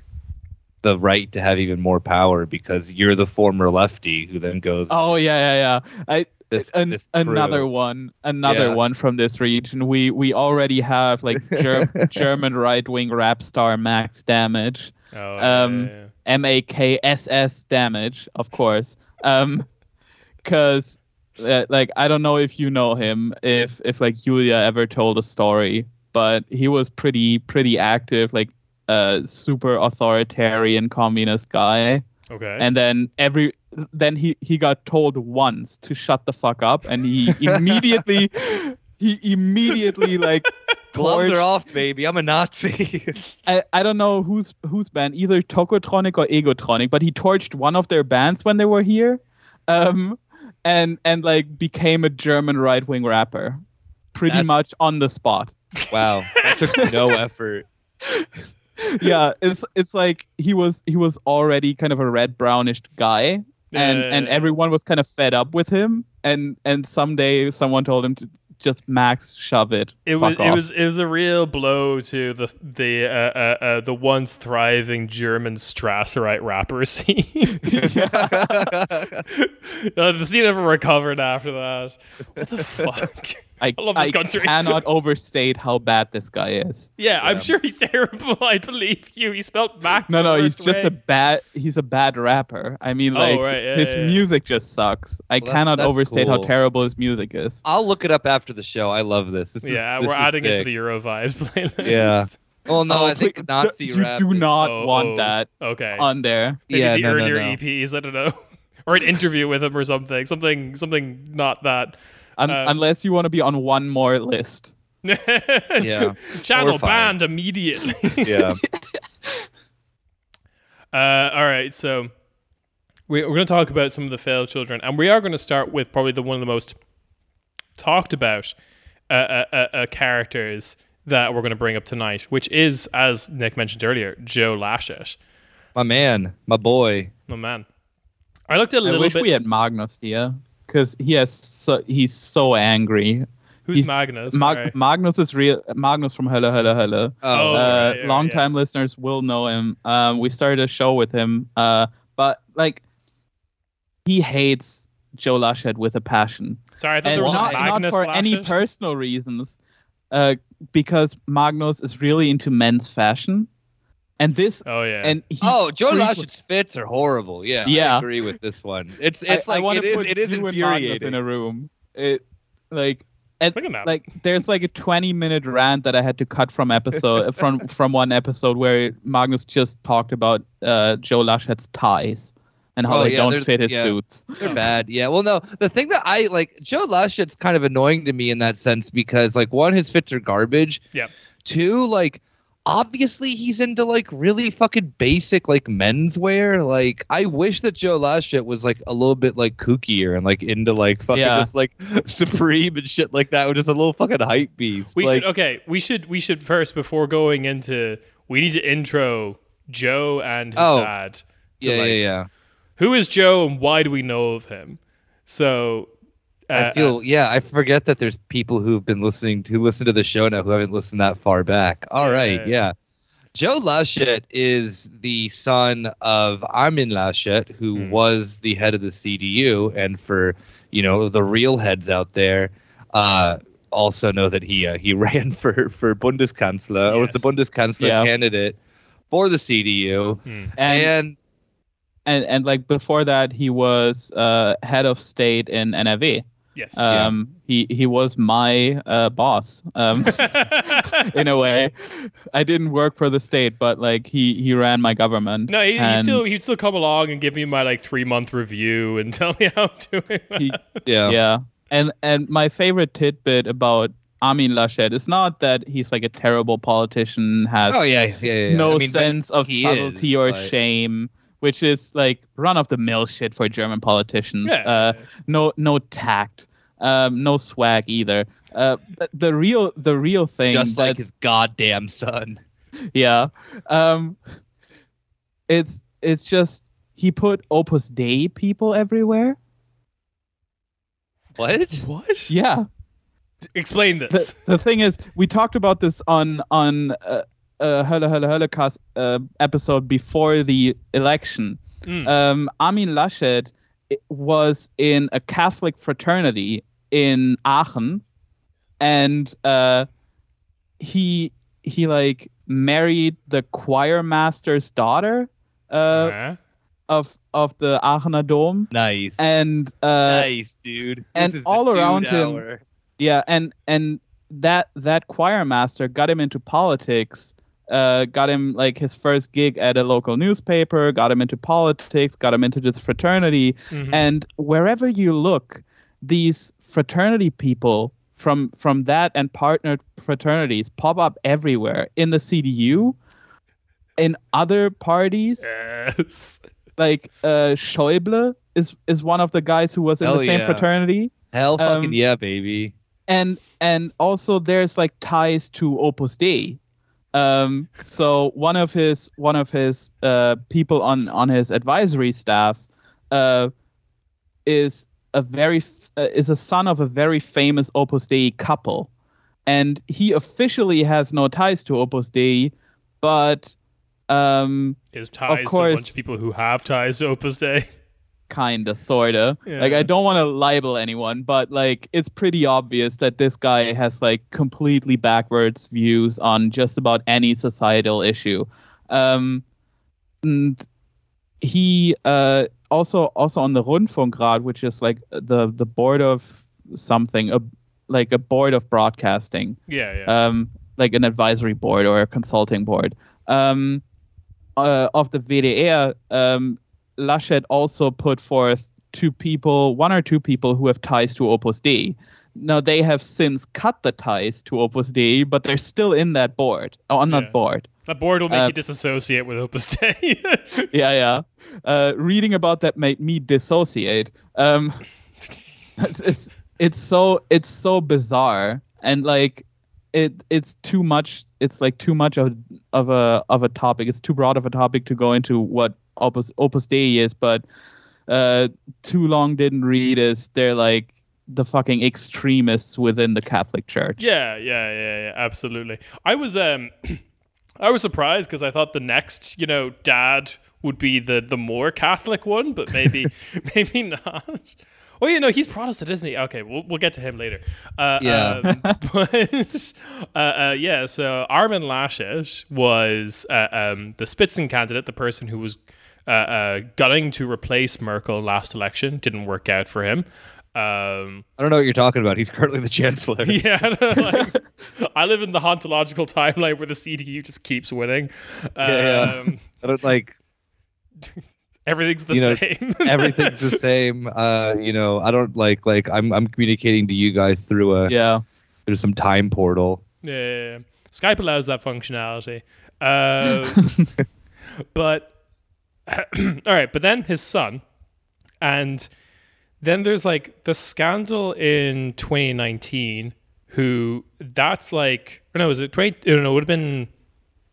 the right to have even more power because you're the former lefty who then goes. Oh yeah, yeah, yeah. I this, an, this another one, another yeah. one from this region. We we already have like Ger- German right wing rap star Max Damage, oh, um, yeah, yeah. M A K S S Damage, of course, because um, uh, like I don't know if you know him, if if like Julia ever told a story. But he was pretty, pretty active, like a uh, super authoritarian communist guy. Okay. And then every, then he, he got told once to shut the fuck up, and he immediately, he immediately like. Gloves are off, baby. I'm a Nazi. I, I don't know whose whose band, either Tokotronic or Egotronic, but he torched one of their bands when they were here, um, and and like became a German right wing rapper, pretty That's- much on the spot. Wow, that took no effort. Yeah, it's it's like he was he was already kind of a red brownish guy, and uh, and everyone was kind of fed up with him, and and someday someone told him to just Max shove it. It was off. it was it was a real blow to the the uh, uh, uh, the once thriving German Strasserite rapper scene. uh, the scene never recovered after that. What the fuck. I, I, love this I country. cannot overstate how bad this guy is. Yeah, yeah, I'm sure he's terrible. I believe you. He spelled Max. No, no, he's just way. a bad. He's a bad rapper. I mean, like oh, right. yeah, his yeah, music yeah. just sucks. I well, cannot that's, that's overstate cool. how terrible his music is. I'll look it up after the show. I love this. this yeah, is, this we're adding sick. it to the Euro Vibes playlist. Yeah. Well, no, oh, I think but, Nazi you rap. You do not oh, want oh, that. Okay. On there. Maybe yeah, the no, earlier no, no. E Ps. I don't know, or an interview with him or something. Something, something, not that. Um, Unless you want to be on one more list. yeah. Channel banned immediately. yeah. Uh, all right. So we, we're going to talk about some of the failed children. And we are going to start with probably the one of the most talked about uh, uh, uh, characters that we're going to bring up tonight, which is, as Nick mentioned earlier, Joe Laschet. My man. My boy. My man. I looked a little bit. I wish bit- we had Magnus here. Because he has so, he's so angry. Who's he's, Magnus? Mag- right. Magnus is real. Magnus from Hölle, Hölle, Hölle. Oh, uh, right, long-time yeah. listeners will know him. Um, we started a show with him. Uh, but like, he hates Joe Laschet with a passion. Sorry, I thought and there was not, a Magnus not for Laschet? Any personal reasons. Uh, because Magnus is really into men's fashion. And this, oh yeah, and he oh Joe Laschet's fits are horrible. Yeah, yeah, I agree with this one. It's it's I, like I it is it is infuriating in a room. It like and, like there's like a twenty minute rant that I had to cut from episode from from one episode where Magnus just talked about uh, Joe Laschet's ties. and how oh, they yeah, don't fit his yeah, suits. They're bad. Yeah. Well, no, the thing that I like, Joe Laschet's kind of annoying to me in that sense because, like, one, his fits are garbage. Yeah. Two, like, obviously he's into, like, really fucking basic, like, menswear. Like, I wish that Joe Laschet was, like, a little bit, like, kookier and, like, into, like, fucking yeah. just, like, Supreme and shit like that, or just a little fucking hype beast. We like, should, okay, we should, we should first, before going into, we need to intro Joe and his oh, dad. To, yeah, like, yeah, yeah. Who is Joe and why do we know of him? So... Uh, I feel, yeah, I forget that there's people who've been listening to listen to the show now who haven't listened that far back. All yeah, right, yeah. yeah. Joe Laschet is the son of Armin Laschet, who mm. was the head of the C D U. And for, you know, the real heads out there, uh, also know that he uh, he ran for, for Bundeskanzler, yes. or was the Bundeskanzler yeah. candidate for the C D U. Mm. And... and And and like before that, he was uh, head of state in N R W. Yes. Um, yeah. He he was my uh, boss um, in a way. I didn't work for the state, but like he, he ran my government. No, he, he still he'd still come along and give me my like three month review and tell me how I'm doing. He, yeah. Yeah. And and my favorite tidbit about Armin Laschet is not that he's like a terrible politician, has oh, yeah, yeah, yeah. no I mean, sense of subtlety is, or like... shame. Which is like run-of-the-mill shit for German politicians. Yeah. Uh, no, no tact, um, no swag either. Uh, the real, the real thing. Just like his goddamn son. Yeah, um, it's it's just he put Opus Dei people everywhere. What? What? Yeah. Explain this. The, the thing is, we talked about this on on. Uh, Uh, Hölle, Hölle, Hölle cast uh, episode before the election. Mm. Um, Armin Laschet was in a Catholic fraternity in Aachen, and uh, he he like married the choir master's daughter uh, yeah. of of the Aachener Dom. Nice and uh, nice dude. And this is all the around him, hour. yeah. And and that that choir master got him into politics. Uh, got him like his first gig at a local newspaper, got him into politics, got him into this fraternity. Mm-hmm. And wherever you look, these fraternity people from from that and partnered fraternities pop up everywhere in the C D U, in other parties. Yes. Like uh, Schäuble is, is one of the guys who was in Hell the same yeah. fraternity. Hell fucking um, yeah, baby. And and also there's like ties to Opus Dei. Um, so one of his one of his uh, people on, on his advisory staff uh, is a very f- uh, is a son of a very famous Opus Dei couple, and he officially has no ties to Opus Dei, but um, his ties of course, to a bunch of people who have ties to Opus Dei. Kinda, sorta. Yeah. Like I don't want to libel anyone, but like it's pretty obvious that this guy has like completely backwards views on just about any societal issue. Um, and he uh, also also on the Rundfunkrat, which is like the the board of something, a, like a board of broadcasting. Yeah, yeah. Um, like an advisory board or a consulting board. Um, uh, of the W D R. Um. Laschet also put forth two people, one or two people who have ties to Opus Dei. Now, they have since cut the ties to Opus Dei, but they're still in that board. Oh, I'm yeah. not bored. That board will make uh, you disassociate with Opus Dei. yeah, yeah. Uh, reading about that made me dissociate. Um, it's, it's so it's so bizarre, and like it it's too much. It's like too much of of a of a topic. It's too broad of a topic to go into what Opus, Opus Dei is, but uh, too long didn't read is they're like the fucking extremists within the Catholic Church. Yeah, yeah, yeah, yeah, absolutely. I was um, I was surprised because I thought the next, you know, dad would be the the more Catholic one, but maybe maybe not. Oh, yeah, no, he's Protestant, isn't he? Okay, we'll we'll get to him later. Uh, yeah. Um, but, uh, uh, yeah, so Armin Laschet was uh, um, the Spitzen candidate, the person who was Uh, uh, gunning to replace Merkel last election. Didn't work out for him. Um, I don't know what you're talking about. He's currently the chancellor. Yeah, no, like, I live in the hauntological timeline where the C D U just keeps winning. Um, yeah, yeah. I don't like. Everything's the you know, same. Everything's the same. Uh, you know, I don't like like I'm I'm communicating to you guys through a yeah. There's some time portal. Yeah, yeah, yeah. Skype allows that functionality. Uh, but all right, but then his son, and then there's like the scandal in twenty nineteen. Who that's like? Or no, is it twenty? No, it would have been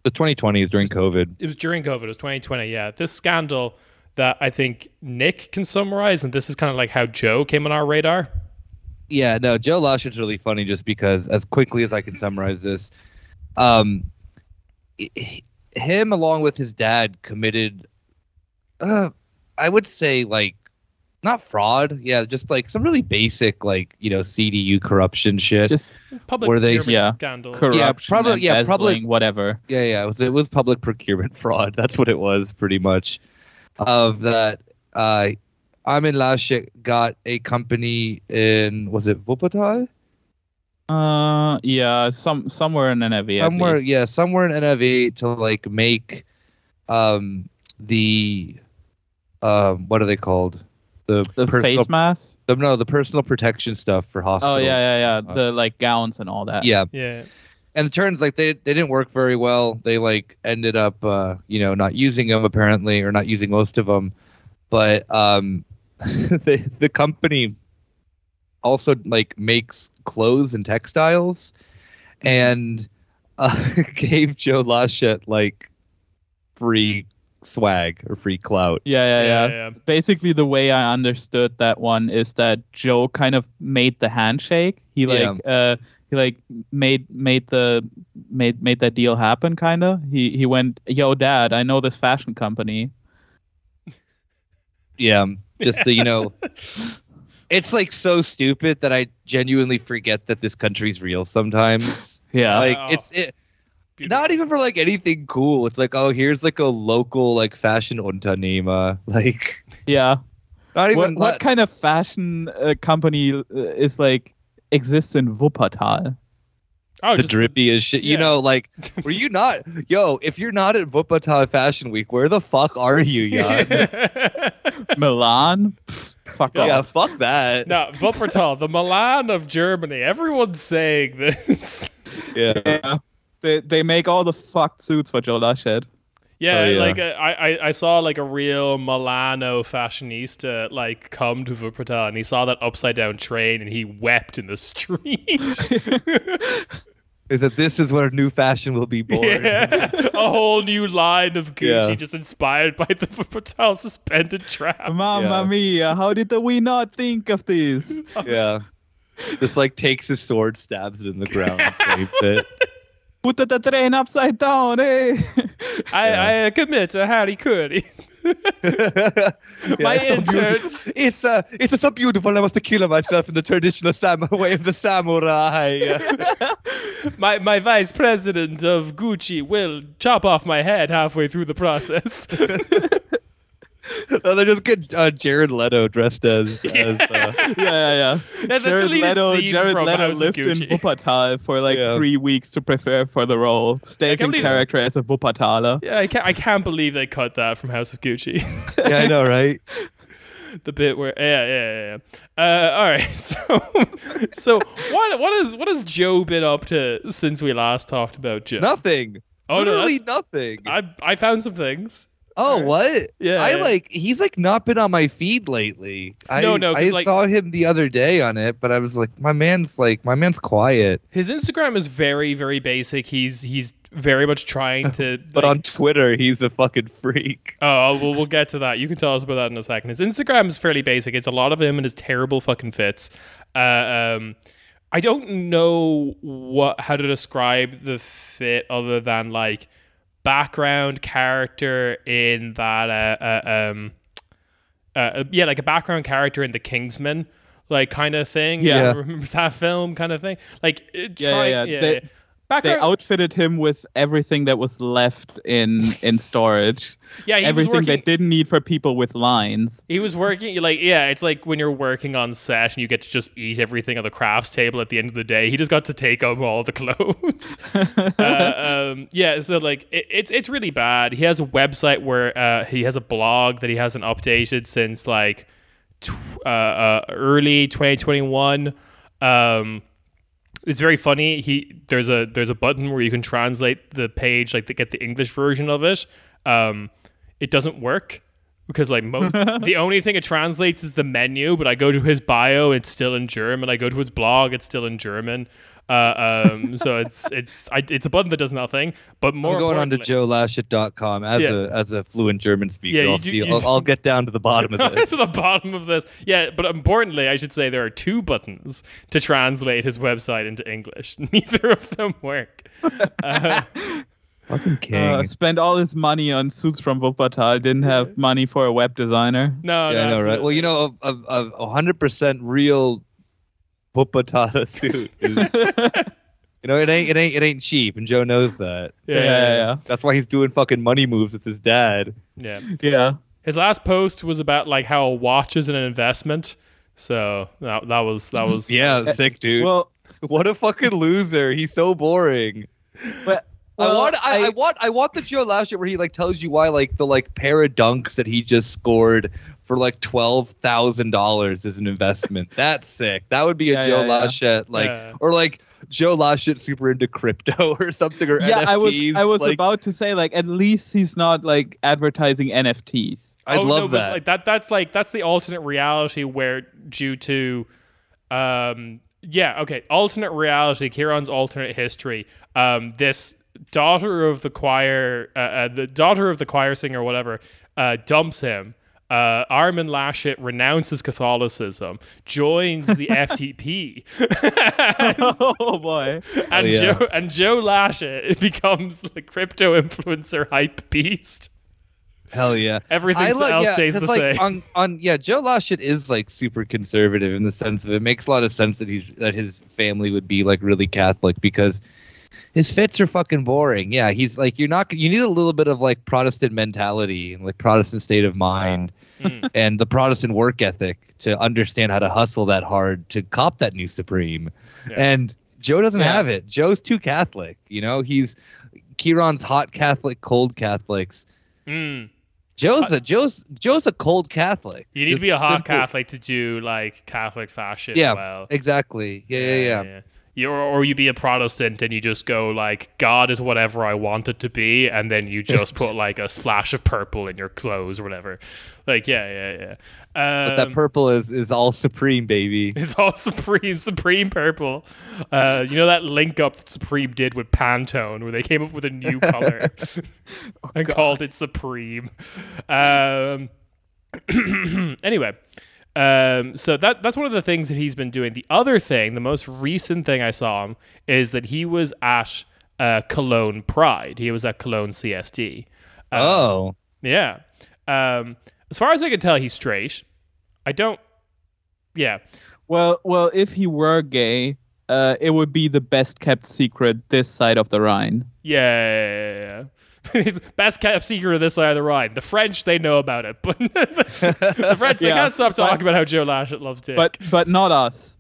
the twenty twenty is during COVID. It was during COVID. It was twenty twenty. Yeah, this scandal that I think Nick can summarize, and this is kind of like how Joe came on our radar. Yeah, no, Joe Laschet's really funny just because, as quickly as I can summarize this, um, he, him along with his dad committed, uh, I would say like not fraud, yeah, just like some really basic like you know C D U corruption shit, just public where they yeah scandal, corruption, yeah, probably yeah, probably whatever, yeah, yeah, it was it was public procurement fraud. That's what it was pretty much. Of that, uh. Armin Laschet got a company in, was it Wuppertal? Uh, yeah, some somewhere in N R W. Somewhere, yeah, somewhere in N R W to like make, um, the, um, what are they called? The, the personal, face mask? The, no, the personal protection stuff for hospitals. Oh yeah, yeah, yeah, uh, the like gowns and all that. Yeah, yeah. And it turns like they they didn't work very well. They like ended up, uh, you know, not using them apparently, or not using most of them. But um, the the company also like makes clothes and textiles, and uh, gave Joe Laschet like free swag or free clout. Yeah yeah yeah. yeah, yeah, yeah. Basically, the way I understood that one is that Joe kind of made the handshake. He like yeah. uh, he like made made the made made that deal happen. Kind of. He he went, "Yo, Dad, I know this fashion company." Yeah, just the, you know, it's like so stupid that I genuinely forget that this country's real sometimes. Yeah, like oh, it's it, not even for like anything cool. It's like, oh, here's like a local like fashion Unternehmer. Like, yeah, not even what, what kind of fashion uh, company is like exists in Wuppertal? Oh, the drippiest shit, yeah. You know, like, were you not, yo, if you're not at Wuppertal Fashion Week, where the fuck are you, Jan? Milan? Fuck off. Yeah, fuck that. No, Wuppertal, the Milan of Germany. Everyone's saying this. Yeah. yeah. They they make all the fucked suits for Joe Laschet. Yeah, oh, yeah. like, uh, I, I saw, like, a real Milano fashionista, like, come to Wuppertal, and he saw that upside-down train, and he wept in the street. Is that this is where new fashion will be born. Yeah, a whole new line of Gucci yeah. just inspired by the Wuppertal suspended trap. Mamma yeah. mia, how did we not think of this? Yeah. Just like takes his sword, stabs it in the ground. And it. Put the train upside down, eh? I, yeah. I commit to Harry Curry. yeah, my it's intern. So it's, uh, it's so beautiful. I must kill myself in the traditional sam- way of the samurai. my my vice president of Gucci will chop off my head halfway through the process. No, they just get uh, Jared Leto dressed as. Yeah, as, uh, yeah, yeah. yeah. Jared Leto, Jared Leto lived in Wuppertal for like yeah. three weeks to prepare for the role, staying in character that. as a Wuppertaler. Yeah, I can't, I can't believe they cut that from House of Gucci. yeah, I know, right? The bit where, yeah, yeah, yeah. Uh, all right, so, so what, what is, what has Joe been up to since we last talked about Joe? Nothing. Oh, Literally no, nothing. I, I found some things. Oh, right. What? Yeah. I like, he's like not been on my feed lately. I, no, no. I like, saw him the other day on it, but I was like, my man's like, my man's quiet. His Instagram is very, very basic. He's, he's very much trying to. But like, on Twitter, he's a fucking freak. Oh, well, we'll get to that. You can tell us about that in a second. His Instagram is fairly basic. It's a lot of him and his terrible fucking fits. Uh, um, I don't know what, how to describe the fit other than like, background character in that uh, uh um uh yeah like a background character in the Kingsman like kind of thing yeah, yeah. remember that film kind of thing like yeah, try, yeah, yeah. They, yeah. Backer, they outfitted him with everything that was left in in storage. Yeah, he everything was working, they didn't need for people with lines. He was working like yeah, it's like when you're working on set and you get to just eat everything on the crafts table at the end of the day. He just got to take up all the clothes. uh, um, yeah, so like it, it's it's really bad. He has a website where uh, he has a blog that he hasn't updated since like tw- uh, uh, early twenty twenty-one. Um, it's very funny. He there's a there's a button where you can translate the page, like to get the English version of it. Um, it doesn't work because like most the only thing it translates is the menu. But I go to his bio, it's still in German. I go to his blog, it's still in German. Uh, um, so it's it's I, it's a button that does nothing. But more I'm going on to joe laschet dot com as yeah. a as a fluent German speaker. Yeah, I'll, do, see, I'll, just, I'll get down to the bottom of this. to the bottom of this, yeah. But importantly, I should say there are two buttons to translate his website into English. Neither of them work. Uh, Fucking king. Uh, spent all his money on suits from Wuppertal. Didn't have money for a web designer. No, yeah, no, no right. Well, you know, a a hundred percent real. Wuppertaler suit. You know, it ain't it ain't it ain't cheap, and Joe knows that. Yeah, yeah, yeah, yeah. That's why he's doing fucking money moves with his dad. Yeah. Yeah. His last post was about like how a watch is an investment. So that that was that was Yeah, sick dude. Well, what a fucking loser. He's so boring. But I well, want I, I, I want I want the Joe Laschet where he like tells you why like the like pair of dunks that he just scored for like twelve thousand dollars as an investment. That's sick. That would be a yeah, Joe yeah, Laschet yeah. like yeah. or like Joe Laschet super into crypto or something or yeah, N F Ts. I was I was like, about to say like at least he's not like advertising N F Ts. I'd oh, love no, that. But, like, that. That's like that's the alternate reality where due to um yeah okay alternate reality Kieran's alternate history um this daughter of the choir uh, uh, the daughter of the choir singer or whatever uh, dumps him. Uh, Armin Laschet renounces Catholicism, joins the F T P. and, oh boy! And oh, yeah. Joe and Joe Laschet becomes the crypto influencer hype beast. Hell yeah! Everything else like, yeah, stays the like, same. On, on yeah, Joe Laschet is like super conservative in the sense of it makes a lot of sense that he's that his family would be like really Catholic because. His fits are fucking boring. Yeah, he's like you're not. You need a little bit of like Protestant mentality and like Protestant state of mind, mm. and the Protestant work ethic to understand how to hustle that hard to cop that new supreme. Yeah. And Joe doesn't yeah. have it. Joe's too Catholic. You know, he's Kieran's hot Catholic, cold Catholics. Mm. Joe's a Joe's Joe's a cold Catholic. You need Just to be a hot simple. Catholic to do like Catholic fashion. Yeah, well. exactly. Yeah, yeah, yeah. yeah. yeah, yeah. You, or you be a Protestant and you just go like, God is whatever I want it to be, and then you just put like a splash of purple in your clothes or whatever. Like, yeah, yeah, yeah. Um, but that purple is, is all supreme, baby. It's all supreme, supreme purple. Uh, you know that link up that Supreme did with Pantone where they came up with a new color oh, and gosh. called it Supreme. Um, anyway. Um, so that that's one of the things that he's been doing. The other thing, the most recent thing I saw him, is that he was at uh, Cologne Pride. He was at Cologne C S D. Um, oh. Yeah. Um, as far as I can tell, he's straight. I don't... Yeah. Well, well, if he were gay, uh, it would be the best-kept secret this side of the Rhine. Yeah, yeah, yeah, yeah. His best kept secret of this side of the Rhine. The French, they know about it, but the French they yeah, can't stop talking about how Joe Laschet loves dick. But but not us.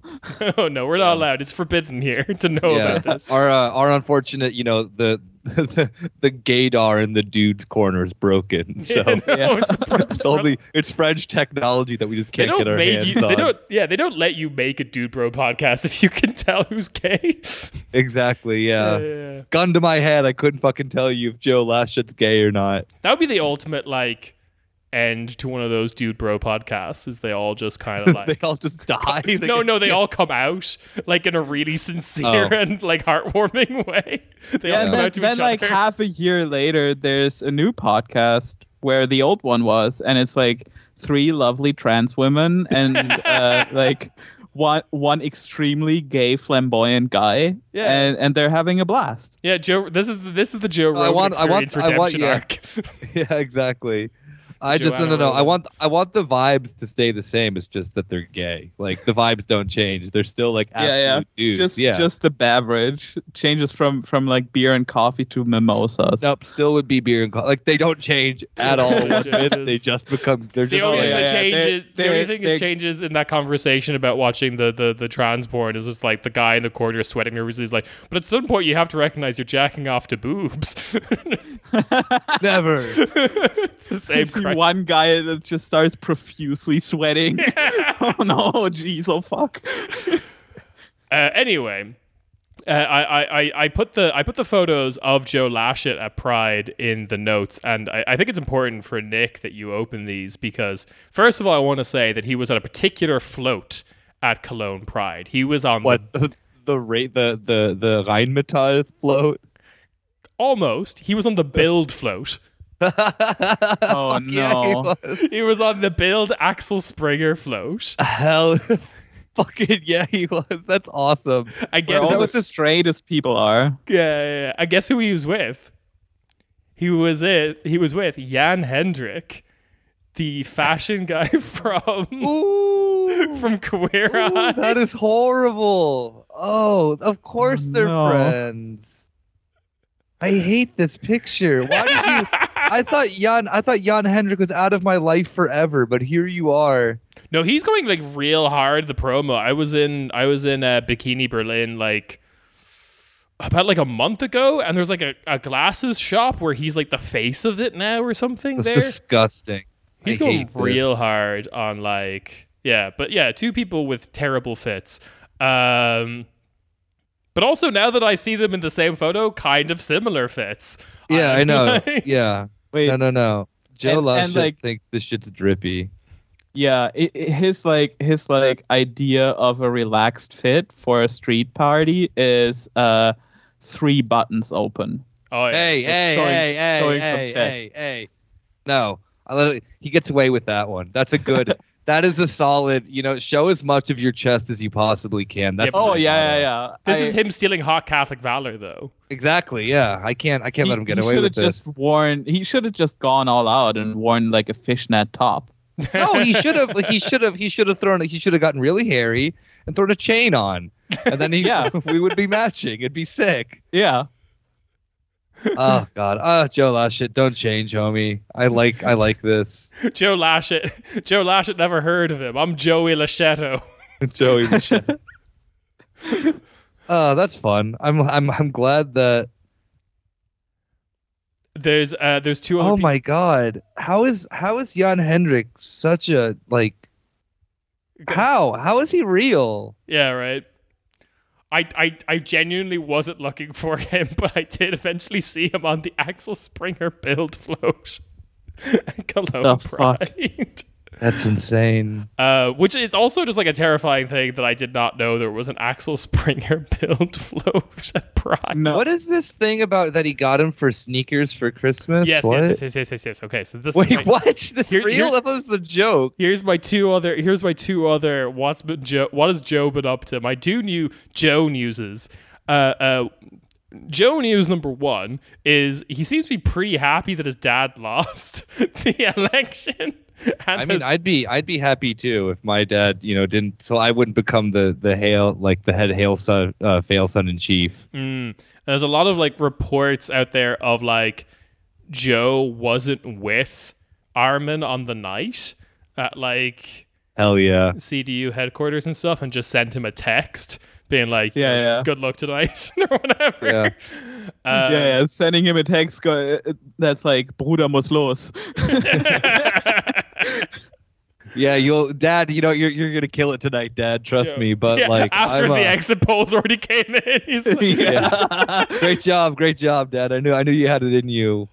Oh no, we're not yeah. allowed. It's forbidden here to know yeah. about this. Our uh, our unfortunate, you know, the the, the gaydar in the dude's corner is broken. So yeah, no, yeah. It's, bro- it's only it's French technology that we just can't get our hands you, on. They don't, yeah, they don't let you make a dude bro podcast if you can tell who's gay. Exactly. Yeah. yeah, yeah, yeah. Gun to my head, I couldn't fucking tell you if Joe Laschet's gay or not. That would be the ultimate like end to one of those dude bro podcasts. Is they all just kind of like they all just die. They no, no, they all come out like in a really sincere oh. and like heartwarming way. They yeah, all come then, out to then each like other. Half a year later, there's a new podcast where the old one was, and it's like three lovely trans women and uh, like one one extremely gay flamboyant guy. Yeah, and, and they're having a blast. Yeah, Joe. This is the, this is the Joe Rogan I want, experience I want, redemption I want, yeah. arc. Yeah, exactly. I just Joanna no no no. Rogan. I want I want the vibes to stay the same. It's just that they're gay. Like the vibes don't change. They're still like absolute yeah yeah. Dudes. Just yeah. just the beverage changes from from like beer and coffee to mimosas. Nope, still would be beer and coffee. Like they don't change at all. They just become. They're just the only yeah, thing yeah, that changes. They, they, the only thing they, that changes in that conversation about watching the the the trans porn is just like the guy in the corner sweating nervously is like, but at some point you have to recognize you're jacking off to boobs. Never. It's the same. You see one guy that just starts profusely sweating. Yeah. Oh no! Jeez! Oh fuck! uh, anyway, uh, I I I put the I put the photos of Joe Laschet at Pride in the notes, and I, I think it's important for Nick that you open these because first of all, I want to say that he was at a particular float at Cologne Pride. He was on what the the rate the the the Rheinmetall float. Almost. He was on the build float. Oh, no. Yeah, he, was. he was on the build Axel Springer float. Hell, fucking yeah, he was. That's awesome. I guess all was... the straightest people are. Yeah, yeah, yeah. I guess who he was with. He was it. He was with Jan Hendrik, the fashion guy from Ooh. from Queer Ooh, Eye. That is horrible. Oh, of course oh, they're no. friends. I hate this picture. Why did you? I thought Jan. I thought Jan Hendrik was out of my life forever, but here you are. No, he's going like real hard. The promo. I was in. I was in uh, Bikini Berlin like about like a month ago, and there's like a, a glasses shop where he's like the face of it now or something. That's there, disgusting. He's I going real this. hard on like yeah, but yeah, two people with terrible fits. Um... But also, now that I see them in the same photo, kind of similar fits. Yeah, I'm I know. Like... Yeah. Wait. No, no, no. Joe Laschet like, thinks this shit's drippy. Yeah, it, it, his like his like idea of a relaxed fit for a street party is uh, three buttons open. Oh, yeah. Hey, it's hey, showing, hey, showing hey, hey, hey, hey. No, I literally, he gets away with that one. That's a good. That is a solid, you know, show as much of your chest as you possibly can. That's oh, yeah, yeah, yeah. This I, is him stealing hot Catholic valor, though. Exactly, yeah. I can't I can't he, let him get away with this. Just worn, he should have just gone all out and worn, like, a fishnet top. No, he should have. He should have He should have thrown He should have gotten really hairy and thrown a chain on. And then he, yeah. we would be matching. It'd be sick. Yeah. Oh God! Oh, Joe Laschet, don't change, homie. I like, I like this. Joe Laschet, Joe Laschet never heard of him. I'm Joey Lachetto. Joey Lachetto. Oh, that's fun. I'm, I'm, I'm glad that there's, uh, there's two. Other oh my people. God! How is, how is Jan Hendrik such a like? How, how is he real? Yeah. Right. I, I I genuinely wasn't looking for him, but I did eventually see him on the Axel Springer build float at Cologne Pride. That's insane. Uh, which is also just like a terrifying thing that I did not know there was an Axel Springer build float at Pride. No. What is this thing about that he got him for sneakers for Christmas? Yes, what? yes, yes, yes, yes, yes. Okay, so this. Wait, is my, what? This here, real? That was a joke. Here's my two other. Here's my two other. What's been Joe? What has Joe been up to? My two new Joe newses. Uh, uh, Joe News number one is he seems to be pretty happy that his dad lost the election. And I mean, his... I'd be I'd be happy too if my dad, you know, didn't. So I wouldn't become the the hail like the head hail son, uh, fail son in chief. Mm. There's a lot of like reports out there of like Joe wasn't with Armin on the night at like hell yeah C D U headquarters and stuff, and just sent him a text being like, yeah, yeah. good luck tonight or whatever. Yeah. Uh, yeah, yeah, sending him a text go- that's like Bruder muss los. Yeah, you'll, Dad. You know, you're you're gonna kill it tonight, Dad. Trust yeah. me. But yeah. like after I'm, the uh, exit polls already came in, he's like, yeah. great job, great job, Dad. I knew, I knew you had it in you.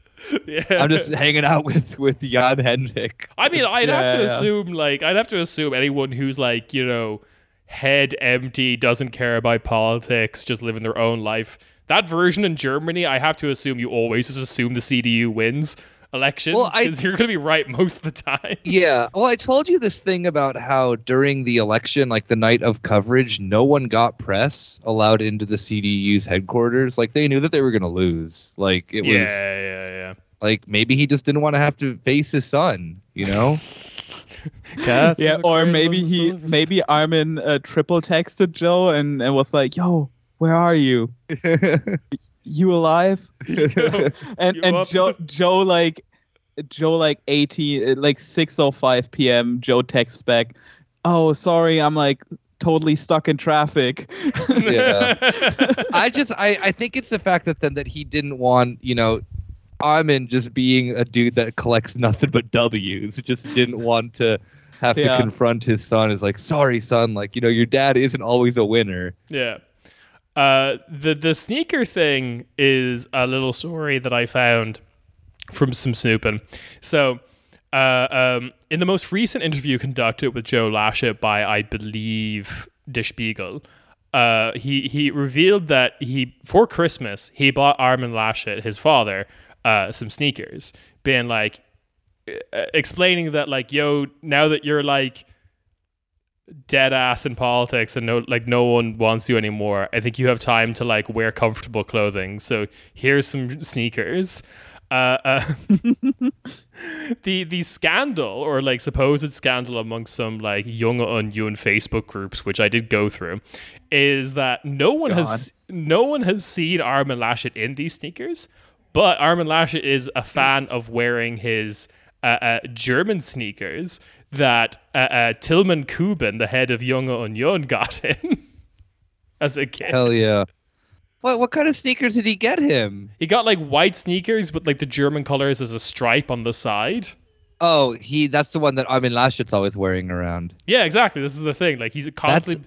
Yeah. I'm just hanging out with with Jan Hendrik. I mean, I'd yeah, have to yeah. assume, like, I'd have to assume anyone who's like, you know, head empty, doesn't care about politics, just living their own life. That version in Germany, I have to assume you always just assume the C D U wins elections because well, you're going to be right most of the time. Yeah. Well, I told you this thing about how during the election, like the night of coverage, no one got press allowed into the C D U's headquarters. Like they knew that they were going to lose. Like it yeah, was. Yeah, yeah, yeah. Like, maybe he just didn't want to have to face his son, you know? Yeah, or maybe he, maybe Armin uh, triple texted Joe and, and was like, yo, where are you? You alive? and you and Joe, Joe, like, Joe, like, eighteen, like, six oh five p.m., Joe texts back, oh, sorry, I'm, like, totally stuck in traffic. Yeah. I just, I, I think it's the fact that then that he didn't want, you know, Armin just being a dude that collects nothing but W's, just didn't want to have yeah. to confront his son. Is like, sorry, son, like, you know, your dad isn't always a winner. Yeah. Uh, the, the sneaker thing is a little story that I found from some snooping. So, uh, um, in the most recent interview conducted with Joe Laschet by, I believe, Der Spiegel, uh, he, he revealed that he, for Christmas, he bought Armin Laschet, his father, Uh, some sneakers, being like, uh, explaining that, like, yo, now that you're like dead ass in politics and no, like, no one wants you anymore, I think you have time to like wear comfortable clothing. So here's some sneakers. Uh, uh, the the scandal, or like supposed scandal, amongst some like Junge Union Facebook groups, which I did go through, is that no one God. has no one has seen Armin Laschet in these sneakers. But Armin Laschet is a fan of wearing his uh, uh, German sneakers that uh, uh, Tilman Kuban, the head of Junge Union, got him as a kid. Hell yeah. What, what kind of sneakers did he get him? He got like white sneakers with like the German colors as a stripe on the side. Oh, he that's the one that Armin Laschet's always wearing around. Yeah, exactly. This is the thing. Like, he's constantly that's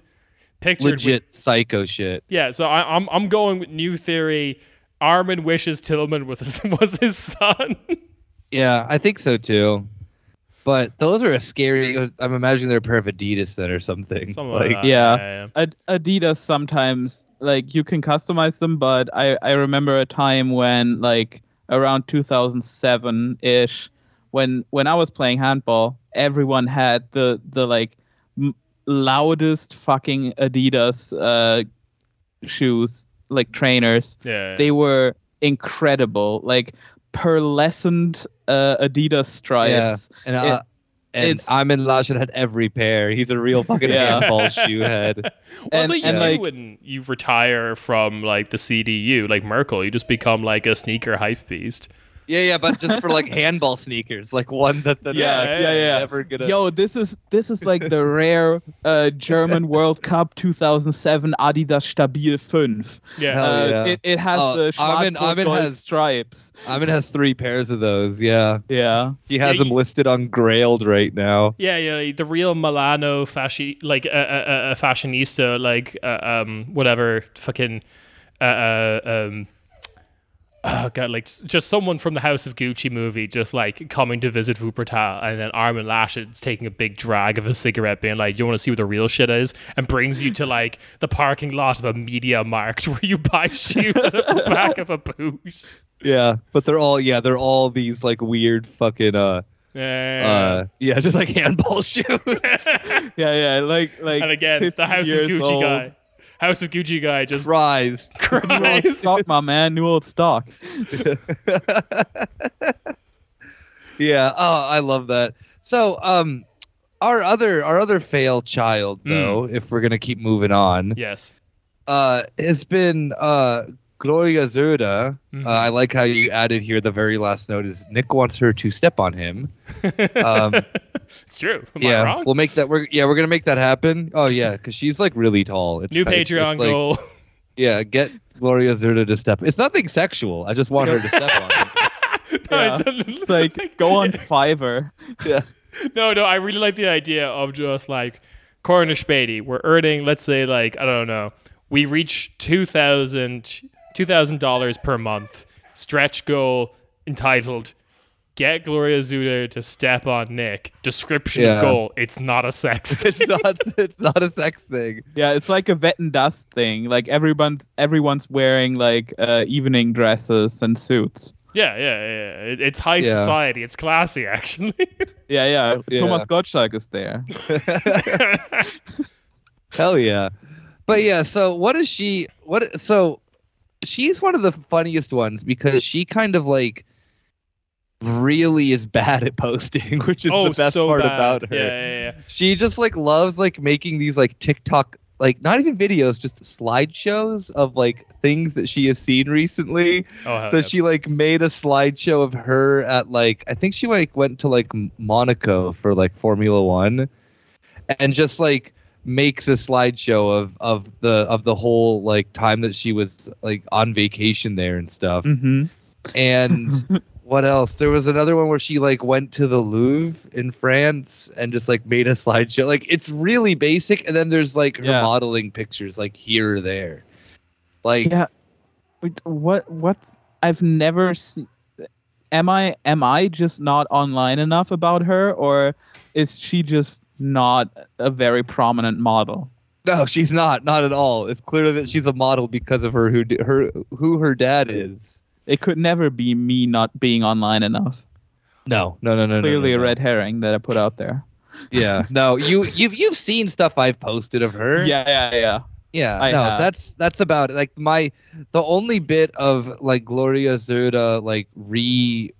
pictured legit with, psycho shit. Yeah, so I, I'm I'm going with new theory. Armin wishes Tilman was his, was his son. Yeah, I think so too. But those are a scary. I'm imagining they're a pair of Adidas then or something. Something like, like that. Yeah. Yeah, yeah. Ad- Adidas sometimes, like, you can customize them, but I, I remember a time when, like, around two thousand seven ish, when when I was playing handball, everyone had the the like m- loudest fucking Adidas uh, shoes. Like trainers, yeah, they were incredible. Like pearlescent uh, Adidas stripes. Yeah. And, uh, it, and Armin Laschet had every pair. He's a real fucking yeah. handball shoe head. Well, and, that's what you and, do like, when you retire from like the C D U, like Merkel. You just become like a sneaker hype beast. Yeah, yeah, but just for like handball sneakers, like one that the yeah, yeah, yeah, never gonna. Yo, this is this is like the rare uh, German World Cup two thousand seven Adidas Stabil five. Yeah, uh, yeah. It, it has oh, the schwarz-gold stripes. Armin has three pairs of those. Yeah, yeah. He has yeah, them he, listed on Grailed right now. Yeah, yeah. The real Milano fasci, like a uh, uh, uh, fashionista, like uh, um, whatever fucking uh, uh, um. Oh God, like just someone from the House of Gucci movie just like coming to visit Wuppertal, and then Armin Laschet taking a big drag of a cigarette being like, you want to see what the real shit is? And brings you to like the parking lot of a Media Markt where you buy shoes out of the back of a boot. Yeah, but they're all, yeah, they're all these like weird fucking, uh, yeah, uh, yeah, just like handball shoes. yeah, yeah, like, like. And again, the House of Gucci old. guy. House of Gucci guy just cries. cries. New old stock, my man. New old stock. Yeah. Oh, I love that. So, um, our other our other failed child, though, mm. if we're gonna keep moving on, yes, uh, has been uh Gloria Zurda. Mm-hmm. Uh, I like how you added here the very last note is Nick wants her to step on him. Um, it's true. Am yeah, I wrong? We'll make that. We're yeah, we're gonna make that happen. Oh yeah, because she's like really tall. It's New tight. Patreon it's goal. Like, yeah, get Gloria Zurda to step. It's nothing sexual. I just want her to step on him. No, yeah. it's, it's like go on Fiverr. Yeah. No, no, I really like the idea of just like Cornerspätie. We're earning, let's say, like I don't know, we reach two thousand. two thousand dollars per month, stretch goal entitled, get Gloria Zurda to step on Nick. Description yeah. goal, it's not a sex thing. It's not, it's not a sex thing. Yeah, it's like a Vet and Dust thing. Like everyone's, everyone's wearing like uh, evening dresses and suits. Yeah, yeah, yeah. It, it's high yeah. society. It's classy, actually. yeah, yeah, yeah. Thomas Gottschalk is there. Hell yeah. But yeah, so what is she... What so... She's one of the funniest ones because she kind of like really is bad at posting, which is oh, the best so part bad. about her. Yeah, yeah, yeah. She just like loves like making these like TikTok, like not even videos, just slideshows of like things that she has seen recently. Oh, so yeah. She like made a slideshow of her at like, I think she like went to like Monaco for like Formula One, and just like makes a slideshow of, of the of the whole like time that she was like on vacation there and stuff. Mm-hmm. And what else? There was another one where she like went to the Louvre in France and just like made a slideshow. Like it's really basic. And then there's like her yeah. modeling pictures like here or there. Like yeah. what what I've never seen. Am I am I just not online enough about her, or is she just not a very prominent model? No, she's not. Not at all. It's clear that she's a model because of her who her who her dad is. It could never be me not being online enough. No, no, no, no. Clearly no, no, no. a red herring that I put out there. Yeah, no, you, you've you've seen stuff I've posted of her. Yeah, yeah, yeah. Yeah, I no, have. that's that's about it. Like my, the only bit of like Gloria Zurda like re,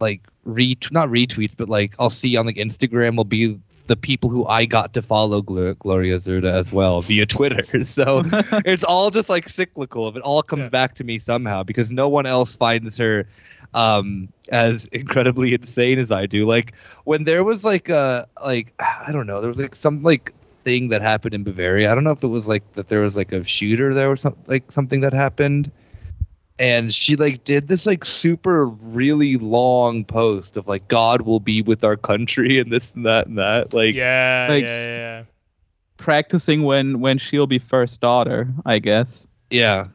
like re not retweets, but like I'll see on like Instagram will be the people who I got to follow Gl- Gloria Zurda as well via Twitter. So it's all just like cyclical. It all comes yeah. back to me somehow because no one else finds her um, as incredibly insane as I do. Like when there was like a, like, I don't know, there was like some like thing that happened in Bavaria. I don't know if it was like that there was like a shooter there or something, like something that happened. And she like did this like super really long post of like God will be with our country and this and that and that like yeah like, yeah, yeah practicing when when she'll be first daughter, I guess. Yeah.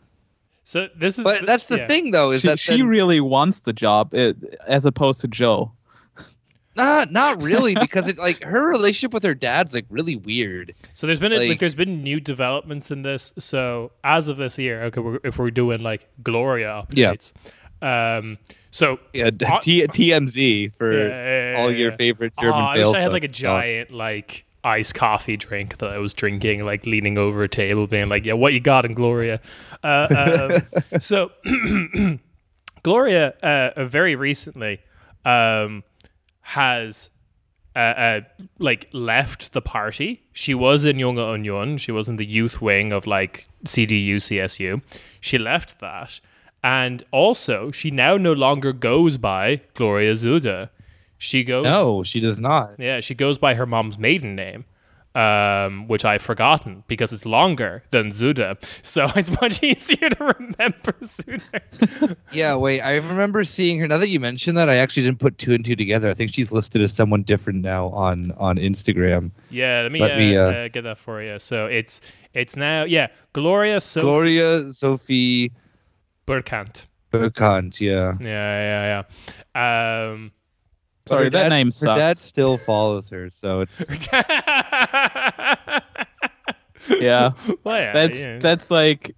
So this is but that's the yeah. thing though is she, that she then, really wants the job it, as opposed to Joe. Not not really because it like her relationship with her dad's like really weird. So there's been like, like there's been new developments in this. So as of this year, okay, we're, if we're doing like Gloria updates, yeah. Um, so yeah, T- TMZ for yeah, yeah, yeah, all your yeah. favorite German. Oh, I wish I had like a giant like iced coffee drink that I was drinking, like leaning over a table, being like, "Yeah, what you got in Gloria?" Uh, um, so Gloria, uh, very recently. Um, has uh, uh, like left the party. She was in Junge Union. She was in the youth wing of like C D U, C S U. She left that. And also, she now no longer goes by Gloria Zurda. She goes... No, she does not. Yeah, she goes by her mom's maiden name, um, which I've forgotten because it's longer than Zurda. So it's much easier to remember Zurda. Yeah, wait, I remember seeing her. Now that you mentioned that, I actually didn't put two and two together. I think she's listed as someone different now on, on Instagram. Yeah, let me, let uh, me uh, uh, get that for you. So it's it's now, yeah, Gloria Sophie. Gloria Sophie Burkandt. Burkandt, yeah. Yeah, yeah, yeah. Um... Sorry, her that dad, name sucks. Her dad still follows her, so it's... yeah. Well, yeah. That's yeah. that's like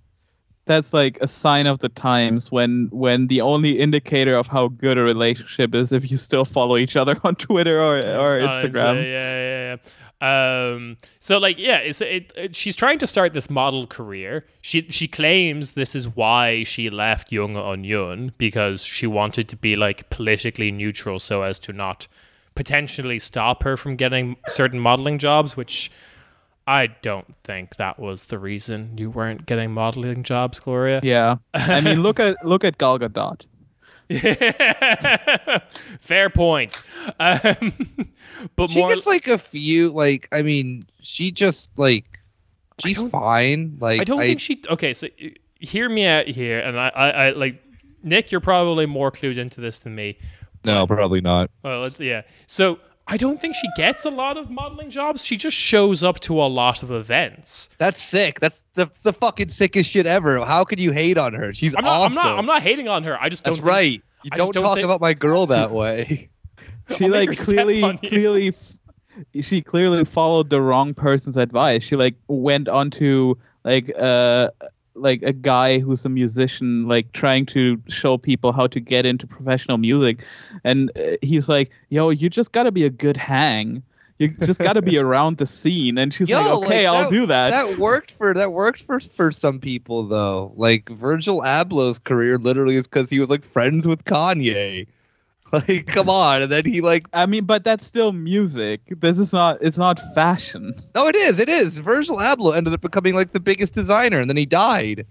that's like a sign of the times when when the only indicator of how good a relationship is if you still follow each other on Twitter or, or Instagram. Oh, uh, yeah, yeah, yeah. Um, so, like, yeah, it's, it, it, she's trying to start this model career. She she claims this is why she left Junge Union, because she wanted to be, like, politically neutral so as to not potentially stop her from getting certain modeling jobs, which... I don't think that was the reason you weren't getting modeling jobs, Gloria. Yeah. I mean, look at look at Gal Gadot. Yeah. Fair point. Um, but she more... gets like a few, like, I mean, she just, like, she's fine. Like, I don't I... think she, okay, so hear me out here. And I, I, I, like, Nick, you're probably more clued into this than me. No, probably not. Well, let's, yeah. So, I don't think she gets a lot of modeling jobs. She just shows up to a lot of events. That's sick. That's the, that's the fucking sickest shit ever. How could you hate on her? She's I'm not, awesome. I'm not, I'm not hating on her. I just don't. That's think, right. You I don't, don't talk think... about my girl that way. She I'll like clearly, clearly, she clearly followed the wrong person's advice. She like went onto like uh like a guy who's a musician, like trying to show people how to get into professional music, and uh, he's like, yo, you just gotta be a good hang, you just gotta be around the scene. And she's yo, like, okay, like that, I'll do that. That worked for that worked for for some people though. Like Virgil Abloh's career literally is because he was like friends with Kanye. Like, come on. And then he like, I mean, but that's still music. This is not, it's not fashion. No, it is. It is. Virgil Abloh ended up becoming like the biggest designer, and then he died.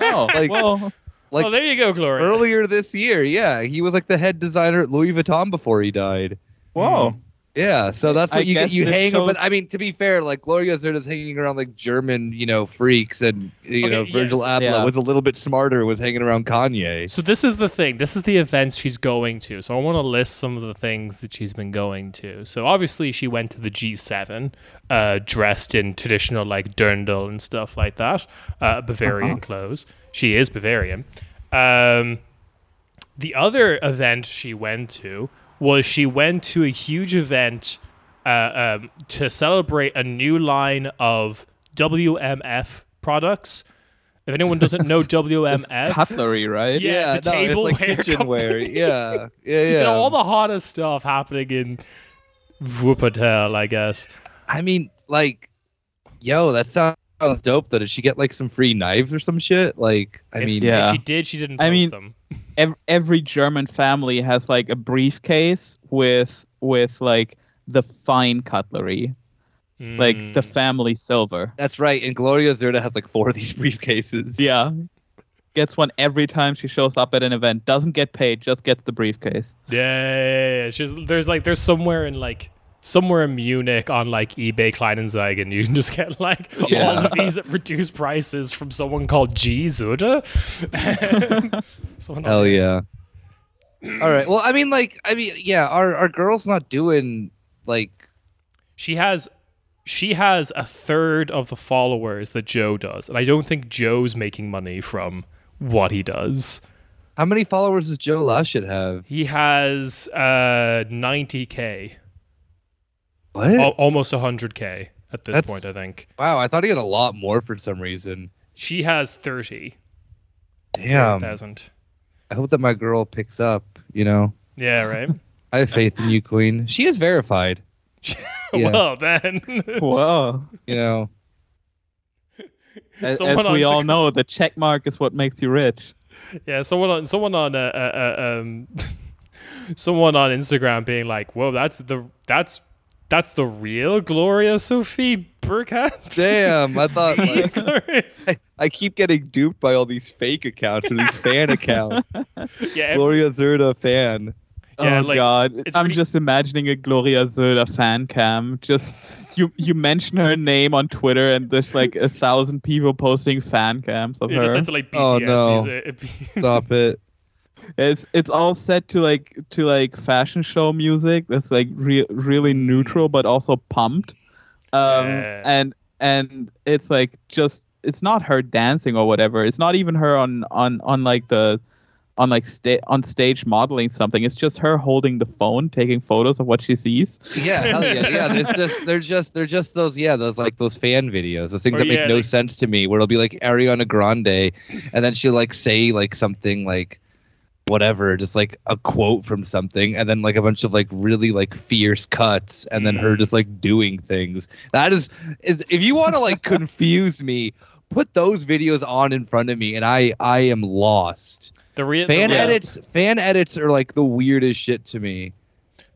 Oh, like, well, like, well, there you go, Gloria. Earlier this year. Yeah. He was like the head designer at Louis Vuitton before he died. Whoa. Mm. Yeah, so that's what I you get. You hang shows... up. With, I mean, to be fair, like Gloria Sophie Burkandt hanging around like German, you know, freaks, and you okay, know, yes. Virgil Abloh yeah. was a little bit smarter and was hanging around Kanye. So this is the thing. This is the events she's going to. So I want to list some of the things that she's been going to. So obviously she went to the G seven, uh, dressed in traditional like dirndl and stuff like that, uh, Bavarian uh-huh. clothes. She is Bavarian. Um, the other event she went to. Was she went to a huge event uh, um, to celebrate a new line of W M F products. If anyone doesn't know W M F... It's cutlery, right? Yeah, yeah the no, table it's like kitchenware. Yeah, yeah, yeah. You know, all the hottest stuff happening in Wuppertal, I guess. I mean, like, yo, that sounds dope, though. Did she get, like, some free knives or some shit? Like, I if mean... She, yeah. If she did, she didn't post I mean, them. Every German family has like a briefcase with with like the fine cutlery, mm. like the family silver. That's right. And Gloria Zerda has like four of these briefcases. Yeah. Gets one every time she shows up at an event. Doesn't get paid, just gets the briefcase. Yeah. yeah, yeah. There's like there's somewhere in like somewhere in Munich on like eBay Kleinanzeigen, you can just get like yeah. all of these at reduced prices from someone called G Zuda. Hell yeah! All right. Well, I mean, like, I mean, yeah. Our our girl's not doing like she has. She has a third of the followers that Joe does, and I don't think Joe's making money from what he does. How many followers does Joe Laschet have? He has uh ninety k. What? O- almost one hundred k at this That's, point, I think. Wow, I thought he had a lot more for some reason. She has thirty. Damn. one thousand. I hope that my girl picks up, you know? Yeah, right? I have faith in you, Queen. She is verified. Yeah. Well, then. Whoa. You know. As, as we all know, the check mark is what makes you rich. Yeah, someone on... Someone on uh, uh, uh, um, someone on Instagram being like, whoa, that's the... That's... That's the real Gloria Sophie Burkandt? Damn, I thought like, I, I keep getting duped by all these fake accounts or these fan accounts. Yeah, Gloria Zerda fan. Yeah, oh like, God, I'm pretty... just imagining a Gloria Zerda fan cam. Just you, you mention her name on Twitter, and there's like a thousand people posting fan cams of yeah, her. Just into, like, B T S oh no! Music. Stop it. It's it's all set to like to like fashion show music that's like re- really neutral but also pumped, um, yeah. and and it's like just it's not her dancing or whatever. It's not even her on on, on like the on like sta- on stage modeling something. It's just her holding the phone, taking photos of what she sees. Yeah, hell yeah, yeah. There's just they're just they're just those yeah those like those fan videos, those things or, that yeah, make no like, sense to me. Where it'll be like Ariana Grande, and then she'll like say like something like. Whatever, just like a quote from something, and then like a bunch of like really like fierce cuts, and then her just like doing things. That is, is if you want to like confuse me, put those videos on in front of me, and I I am lost. The real fan the real, edits, fan edits are like the weirdest shit to me.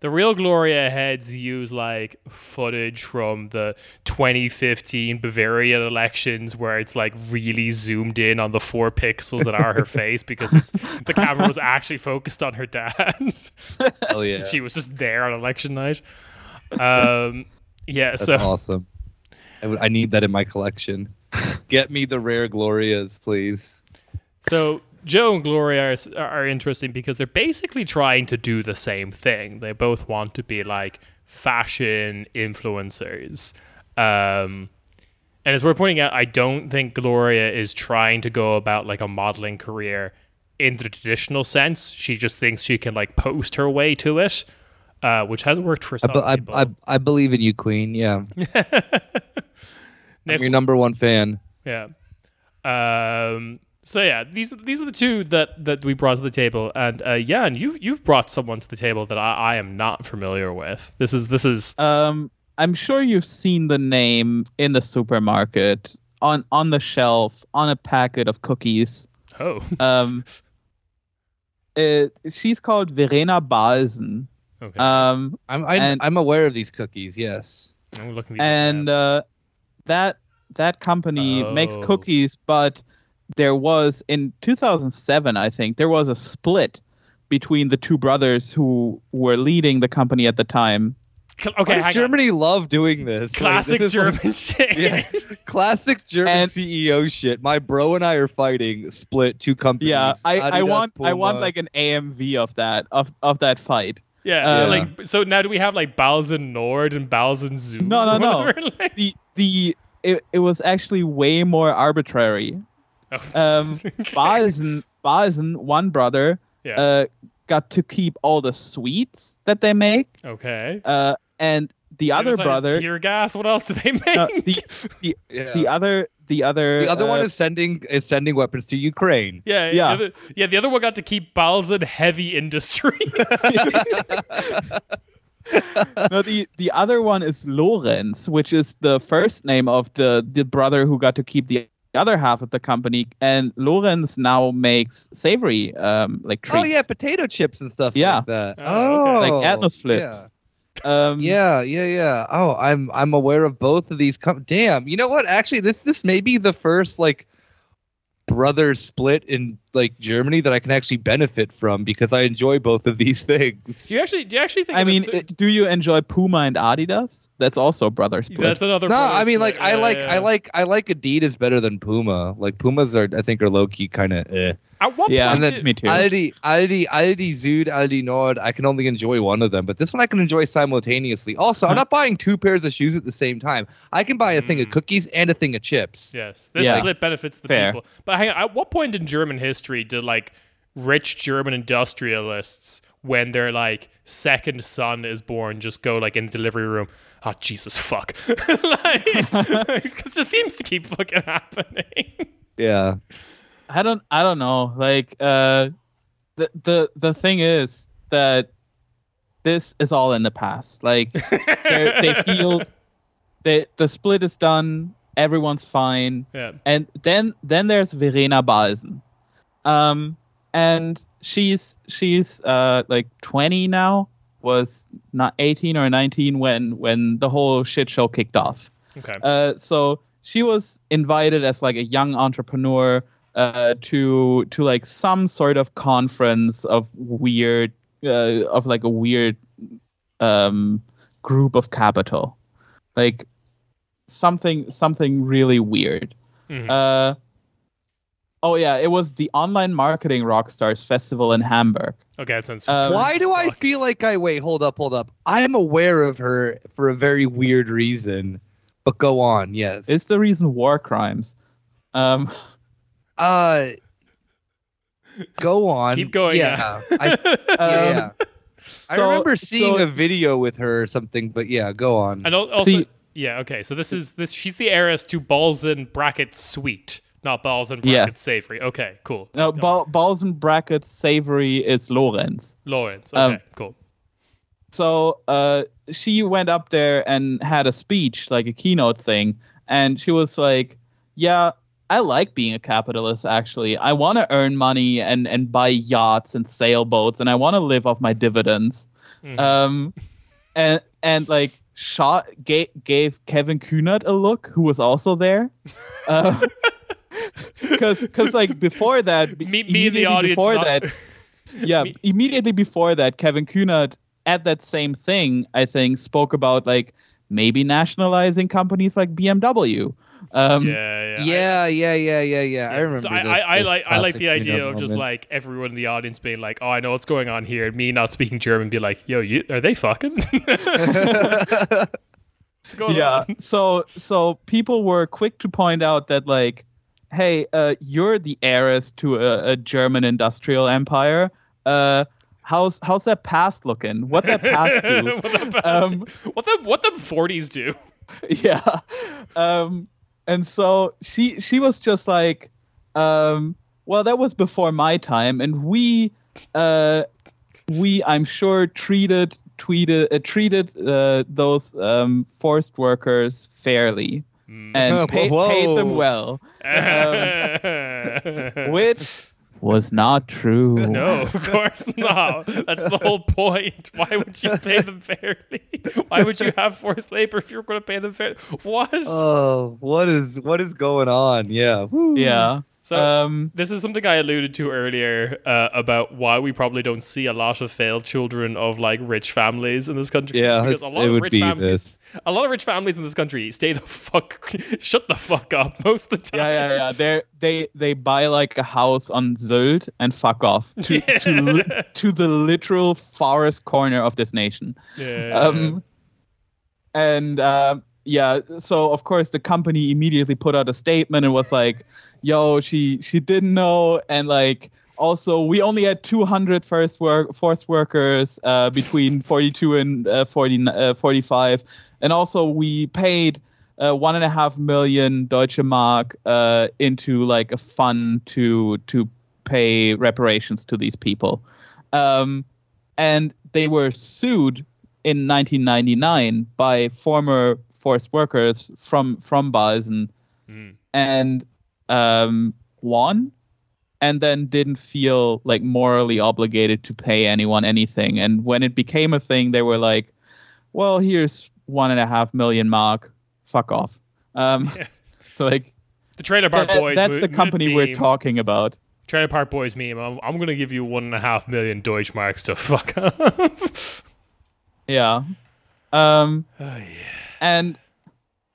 The real Gloria heads use like footage from the twenty fifteen Bavarian elections where it's like really zoomed in on the four pixels that are her face because it's, the camera was actually focused on her dad. Oh yeah, she was just there on election night. Um, yeah, that's so awesome. I, w- I need that in my collection. Get me the rare Glorias, please. So. Joe and Gloria are, are interesting because they're basically trying to do the same thing. They both want to be like fashion influencers. Um, and as we're pointing out, I don't think Gloria is trying to go about like a modeling career in the traditional sense. She just thinks she can like post her way to it, uh, which has worked for some I, people. I, I, I believe in you, Queen. Yeah. I'm your number one fan. Yeah. Um, So yeah, these these are the two that, that we brought to the table, and uh, Jan, you've you've brought someone to the table that I, I am not familiar with. This is this is. Um, I'm sure you've seen the name in the supermarket, on, on the shelf, on a packet of cookies. Oh. Um, Uh, she's called Verena Bahlsen. Okay. Um, I'm I'm, and, I'm aware of these cookies. Yes. I'm looking. And uh, that that company oh. makes cookies, but there was in two thousand seven, I think, there was a split between the two brothers who were leading the company at the time. Okay, does Germany on. love doing this? Classic like, this German like, shit. Yeah, classic German and, C E O shit. My bro and I are fighting. Split two companies. Yeah, I, I want Puma. I want like an A M V of that of, of that fight. Yeah, uh, yeah, like so now do we have like Bahlsen Nord and Bahlsen Zoo? No, no, no. like? The the it, it was actually way more arbitrary. Oh. Um, okay. Bahlsen Bahlsen one brother yeah. uh, got to keep all the sweets that they make. Okay. Uh, and the other yeah, brother tear gas. What else do they make? No, the the, yeah. the other. The other, the other uh, one is sending is sending weapons to Ukraine. Yeah, yeah, the other, yeah. The other one got to keep Bahlsen Heavy Industries. no, the the other one is Lorenz, which is the first name of the the brother who got to keep the other half of the company. And Lorenz now makes savory um like treats. Oh yeah, potato chips and stuff. Yeah. like that. Oh, okay. Like Erdnuss flips. Yeah. Um, yeah, yeah, yeah. Oh, I'm I'm aware of both of these. Com- Damn, you know what? Actually, this this may be the first like brother split in like Germany that I can actually benefit from because I enjoy both of these things. Do you actually? Do you actually think? I mean, a... do you enjoy Puma and Adidas? That's also brother split. That's another. No, I mean, like, I like, yeah, yeah. I like, I like, I like Adidas better than Puma. Like Pumas are, I think, are low key kind of. Eh. At one yeah, point, and then me too. Aldi, Aldi, Aldi Süd, Aldi Nord. I can only enjoy one of them, but this one I can enjoy simultaneously. Also, I'm not buying two pairs of shoes at the same time. I can buy a mm. thing of cookies and a thing of chips. Yes, this yeah. split benefits the Fair. people. But hang on, at what point in German history did like rich German industrialists, when their like second son is born, just go like in the delivery room? Oh Jesus fuck! Because like, it seems to keep fucking happening. Yeah. I don't I don't know. Like uh the the the thing is that this is all in the past. Like they've healed, they the split is done, everyone's fine. Yeah. And then then there's Verena Bahlsen. Um and she's she's uh like twenty now, was not eighteen or nineteen when when the whole shit show kicked off. Okay. Uh so she was invited as like a young entrepreneur Uh, to to like some sort of conference of weird uh, of like a weird um, group of capital, like something something really weird. Mm-hmm. Uh, oh yeah, it was the Online Marketing Rockstars Festival in Hamburg. Okay, that sounds. Um, why do I feel like I wait? Hold up, hold up. I am aware of her for a very weird reason, but go on. Yes, it's the reason war crimes. Um. Uh, go on. Keep going. Yeah, yeah. I, um, yeah. I so, remember seeing so, a video with her or something, but yeah, go on. And also, See, yeah, okay. So this is this. She's the heiress to Bahlsen bracket sweet, not Bahlsen bracket yes. savory. Okay, cool. No, ba- Bahlsen bracket savory is Lorenz. Lorenz. Okay, um, cool. So, uh, she went up there and had a speech, like a keynote thing, and she was like, "Yeah, I like being a capitalist, actually. I want to earn money and, and buy yachts and sailboats, and I want to live off my dividends." Mm-hmm. Um, and and like shot gave, gave Kevin Kühnert a look, who was also there, because uh, because like before that, me, me the audience before not... that, yeah, me... immediately before that, Kevin Kühnert at that same thing, I think, spoke about like maybe nationalizing companies like B M W. Um, yeah, yeah, yeah, yeah, yeah, yeah, yeah. I remember. So this, I, I, this like, I like the idea of just moment. Like everyone in the audience being like, "Oh, I know what's going on here." And me not speaking German, be like, "Yo, you, are they fucking?" what's going yeah. on? So, so people were quick to point out that, like, "Hey, uh, you're the heiress to a, a German industrial empire. Uh, how's how's that past looking? What that past do? what, that past um, do? what the what the forties do? Yeah." Um, And so she she was just like, um, well, that was before my time, and we uh, we I'm sure treated tweeted uh, treated uh, those um, forced workers fairly and pay, paid them well, um, which was not true. No, of course not. That's the whole point. Why would you pay them fairly? Why would you have forced labor if you're going to pay them fairly? What? Oh, what is what is going on? Yeah. Woo. Yeah. So um, this is something I alluded to earlier uh, about why we probably don't see a lot of failed children of like rich families in this country. Yeah, because a lot it of would rich be families, this. A lot of rich families in this country stay the fuck, shut the fuck up most of the time. Yeah, yeah, yeah. They they they buy like a house on Sylt and fuck off to yeah. to, li- to the literal forest corner of this nation. Yeah. Um, and uh, yeah, so of course the company immediately put out a statement and was like, yo, she she didn't know, and like also we only had two hundred first work forced workers uh, between forty-two and uh, forty uh, forty-five, and also we paid uh, one and a half million Deutsche Mark uh, into like a fund to to pay reparations to these people, um, and they were sued in nineteen ninety-nine by former forced workers from from Bahlsen, mm. and um won, and then didn't feel like morally obligated to pay anyone anything. And when it became a thing, they were like, well, here's one and a half million mark, fuck off. Um yeah. So like the Trailer Park that, Boys that's mo- the company meme. We're talking about Trailer Park Boys meme. I'm, I'm gonna give you one and a half million Deutschmarks to fuck off. Yeah. Um oh, yeah. And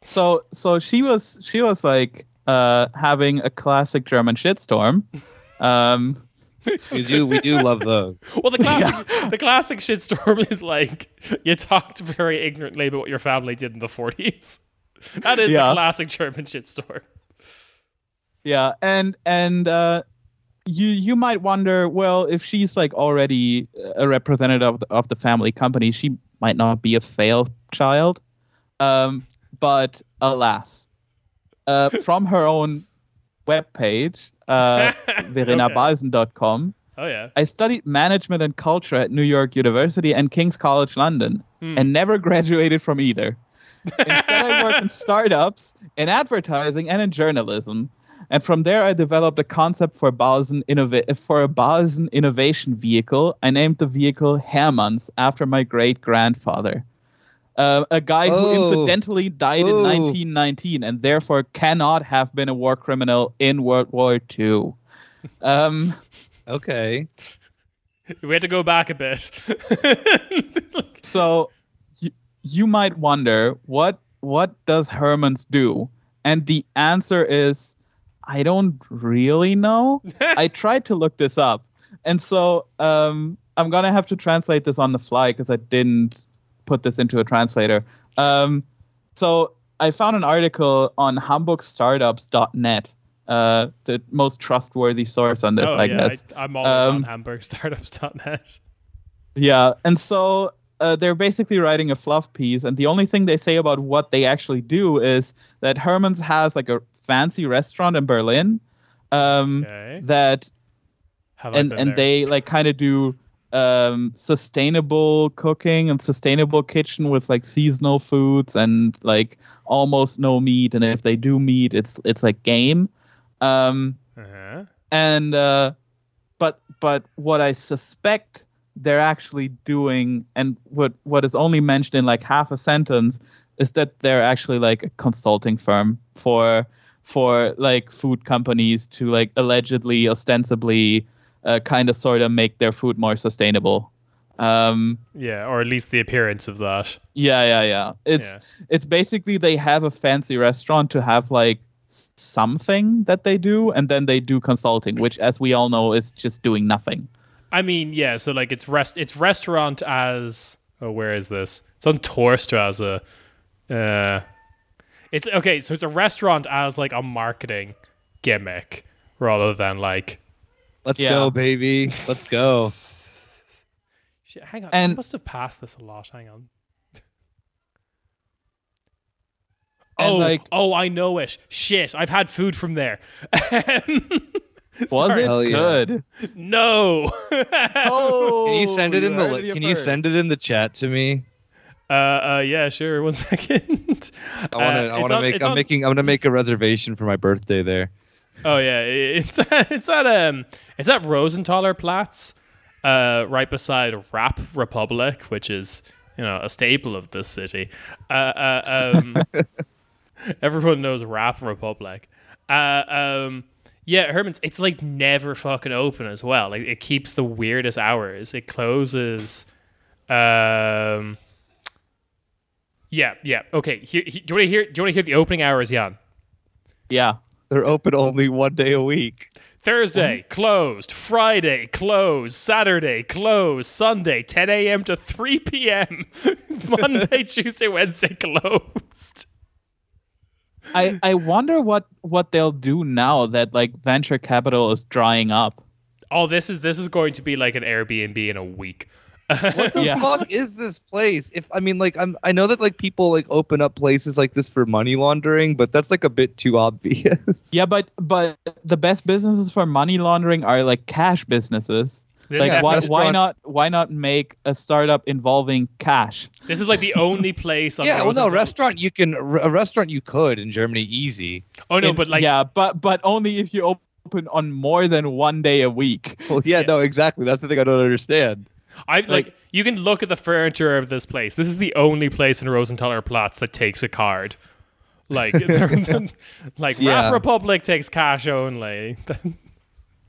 so so she was she was like Uh, having a classic German shitstorm. Um, we do, we do love those. Well, the classic, yeah. the classic shitstorm is like you talked very ignorantly about what your family did in the forties. That is yeah. the classic German shitstorm. Yeah, and and uh, you you might wonder, well, if she's like already a representative of the, of the family company, she might not be a failed child. Um, but alas. Uh, from her own webpage, uh, verena bahlsen dot com, okay. Oh, yeah. I studied management and culture at New York University and King's College London, hmm. and never graduated from either. Instead, I worked in startups, in advertising, and in journalism. And from there, I developed a concept for, Bahlsen innova- for a Bahlsen innovation vehicle. I named the vehicle Hermanns after my great-grandfather. Uh, a guy oh. who incidentally died oh. in nineteen nineteen and therefore cannot have been a war criminal in World War Two. Um, okay. We had to go back a bit. So you, you might wonder, what what does Hermanns do? And the answer is, I don't really know. I tried to look this up. And so um, I'm going to have to translate this on the fly because I didn't put this into a translator. Um, so I found an article on hamburg startups dot net, uh, the most trustworthy source on this, oh, I yeah. guess. I, I'm always um, on hamburg startups dot net. Yeah, and so uh, they're basically writing a fluff piece, and the only thing they say about what they actually do is that Hermanns has like a fancy restaurant in Berlin, um, okay. that Have and, and they like kind of do um sustainable cooking and sustainable kitchen with like seasonal foods and like almost no meat, and if they do meat it's it's like game. um uh-huh. and uh but but what I suspect they're actually doing, and what what is only mentioned in like half a sentence, is that they're actually like a consulting firm for for like food companies to like allegedly, ostensibly Uh, kind of sort of make their food more sustainable. Um, yeah, or at least the appearance of that. Yeah, yeah, yeah. It's yeah. it's basically they have a fancy restaurant to have like something that they do, and then they do consulting, which as we all know is just doing nothing. I mean, yeah, so like it's rest it's restaurant as oh where is this? It's on Torstrasse. Uh It's okay, so it's a restaurant as like a marketing gimmick rather than like Let's yeah. go, baby. Let's go. Shit, hang on. And I must have passed this a lot. Hang on. Oh, like, oh, I know it. Shit, I've had food from there. Was it good? Yeah. No. Oh, can you send it in the? Can you send it in the chat to me? Uh, uh yeah, sure. One second. I want to. Uh, I want to make. I'm on, making. I'm gonna make a reservation for my birthday there. Oh yeah, it's it's at um it's at Rosenthaler Platz, uh, right beside Rap Republic, which is, you know, a staple of this city. Uh, uh, um, everyone knows Rap Republic. Uh, um, yeah, Herman's. It's like never fucking open as well. Like it keeps the weirdest hours. It closes. Um, yeah, yeah. Okay. Here, he, do you want to hear? Do you want to hear the opening hours, Jan? Yeah. They're open only one day a week. Thursday, closed. Friday, closed. Saturday, closed. Sunday, ten a.m. to three p.m. Monday, Tuesday, Wednesday, closed. I I wonder what, what they'll do now that like venture capital is drying up. Oh, this is this is going to be like an Airbnb in a week. What the yeah. fuck is this place? If I mean, like, I'm, I know that like people like open up places like this for money laundering, but that's like a bit too obvious. Yeah, but but the best businesses for money laundering are like cash businesses. This like, why restaurant. why not why not make a startup involving cash? This is like the only place. On yeah, well, no restaurant you can a restaurant you could in Germany easy. Oh no, in, but like yeah, but but only if you open on more than one day a week. Well, yeah, yeah. no, exactly. That's the thing I don't understand. I like, like you can look at the furniture of this place. This is the only place in Rosenthaler Platz that takes a card. Like, like yeah. Rap Republic takes cash only.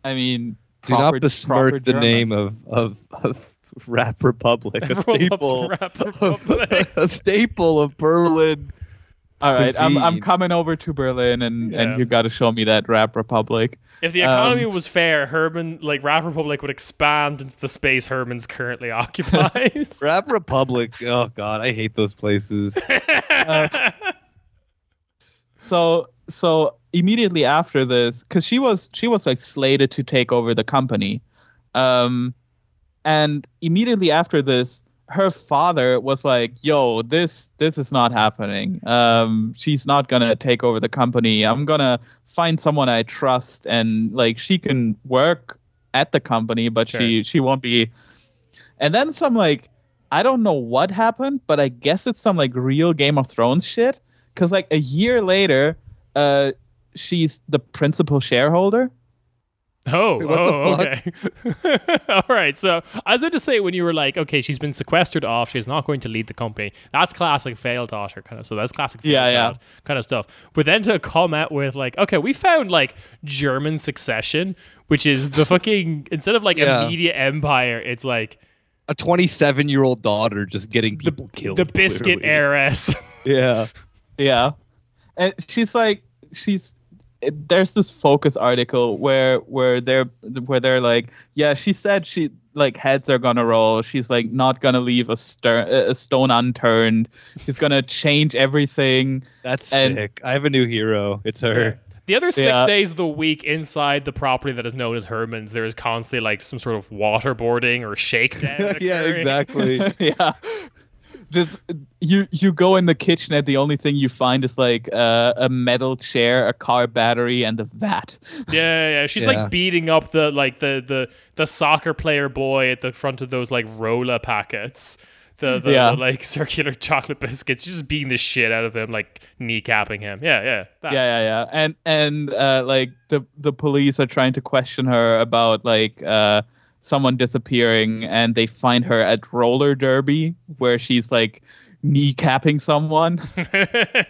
I mean, do proper, not besmirch the German. name of, of of Rap Republic, a staple, Rap Republic. a staple of Berlin. All right, I'm, I'm coming over to Berlin, and, yeah. and you got to show me that Rap Republic. If the economy um, was fair, Herman, like Rap Republic, would expand into the space Herman's currently occupies. Rap Republic, oh god, I hate those places. uh, so, so immediately after this, because she was she was like slated to take over the company, um, and immediately after this, her father was like, yo, this this is not happening. Um, she's not going to take over the company. I'm going to find someone I trust. And like she can work at the company, but sure. she, she won't be. And then some like, I don't know what happened, but I guess it's some like real Game of Thrones shit. Because like a year later, uh, she's the principal shareholder. Oh, Wait, oh okay. All right. So I was going to say when you were like, okay, she's been sequestered off. She's not going to lead the company. That's classic failed daughter kind of. So that's classic failed yeah, child yeah. kind of stuff. But then to come out with like, okay, we found like German succession, which is the fucking, instead of like yeah. a media empire, it's like a twenty-seven-year-old daughter just getting people the, killed. The biscuit clearly. heiress. yeah. Yeah. And she's like, she's, It, there's this Focus article where where they're where they're like, yeah, she said she like heads are gonna roll. She's like not gonna leave a, stir, a stone unturned. She's gonna change everything. That's and, sick. I have a new hero. It's her. The other six yeah. days of the week inside the property that is known as Herman's, there is constantly like some sort of waterboarding or shakedown. yeah, exactly. yeah. Just you, you go in the kitchen and the only thing you find is like uh, a metal chair, a car battery, and a vat. Yeah, yeah. She's yeah. like beating up the like the, the the soccer player boy at the front of those like roller packets, the the, yeah. the like circular chocolate biscuits. She's just beating the shit out of him, like kneecapping him. Yeah, yeah, that. yeah, yeah, yeah. And and uh, like the the police are trying to question her about like. Uh, someone disappearing, and they find her at roller derby where she's like kneecapping someone. uh, yeah.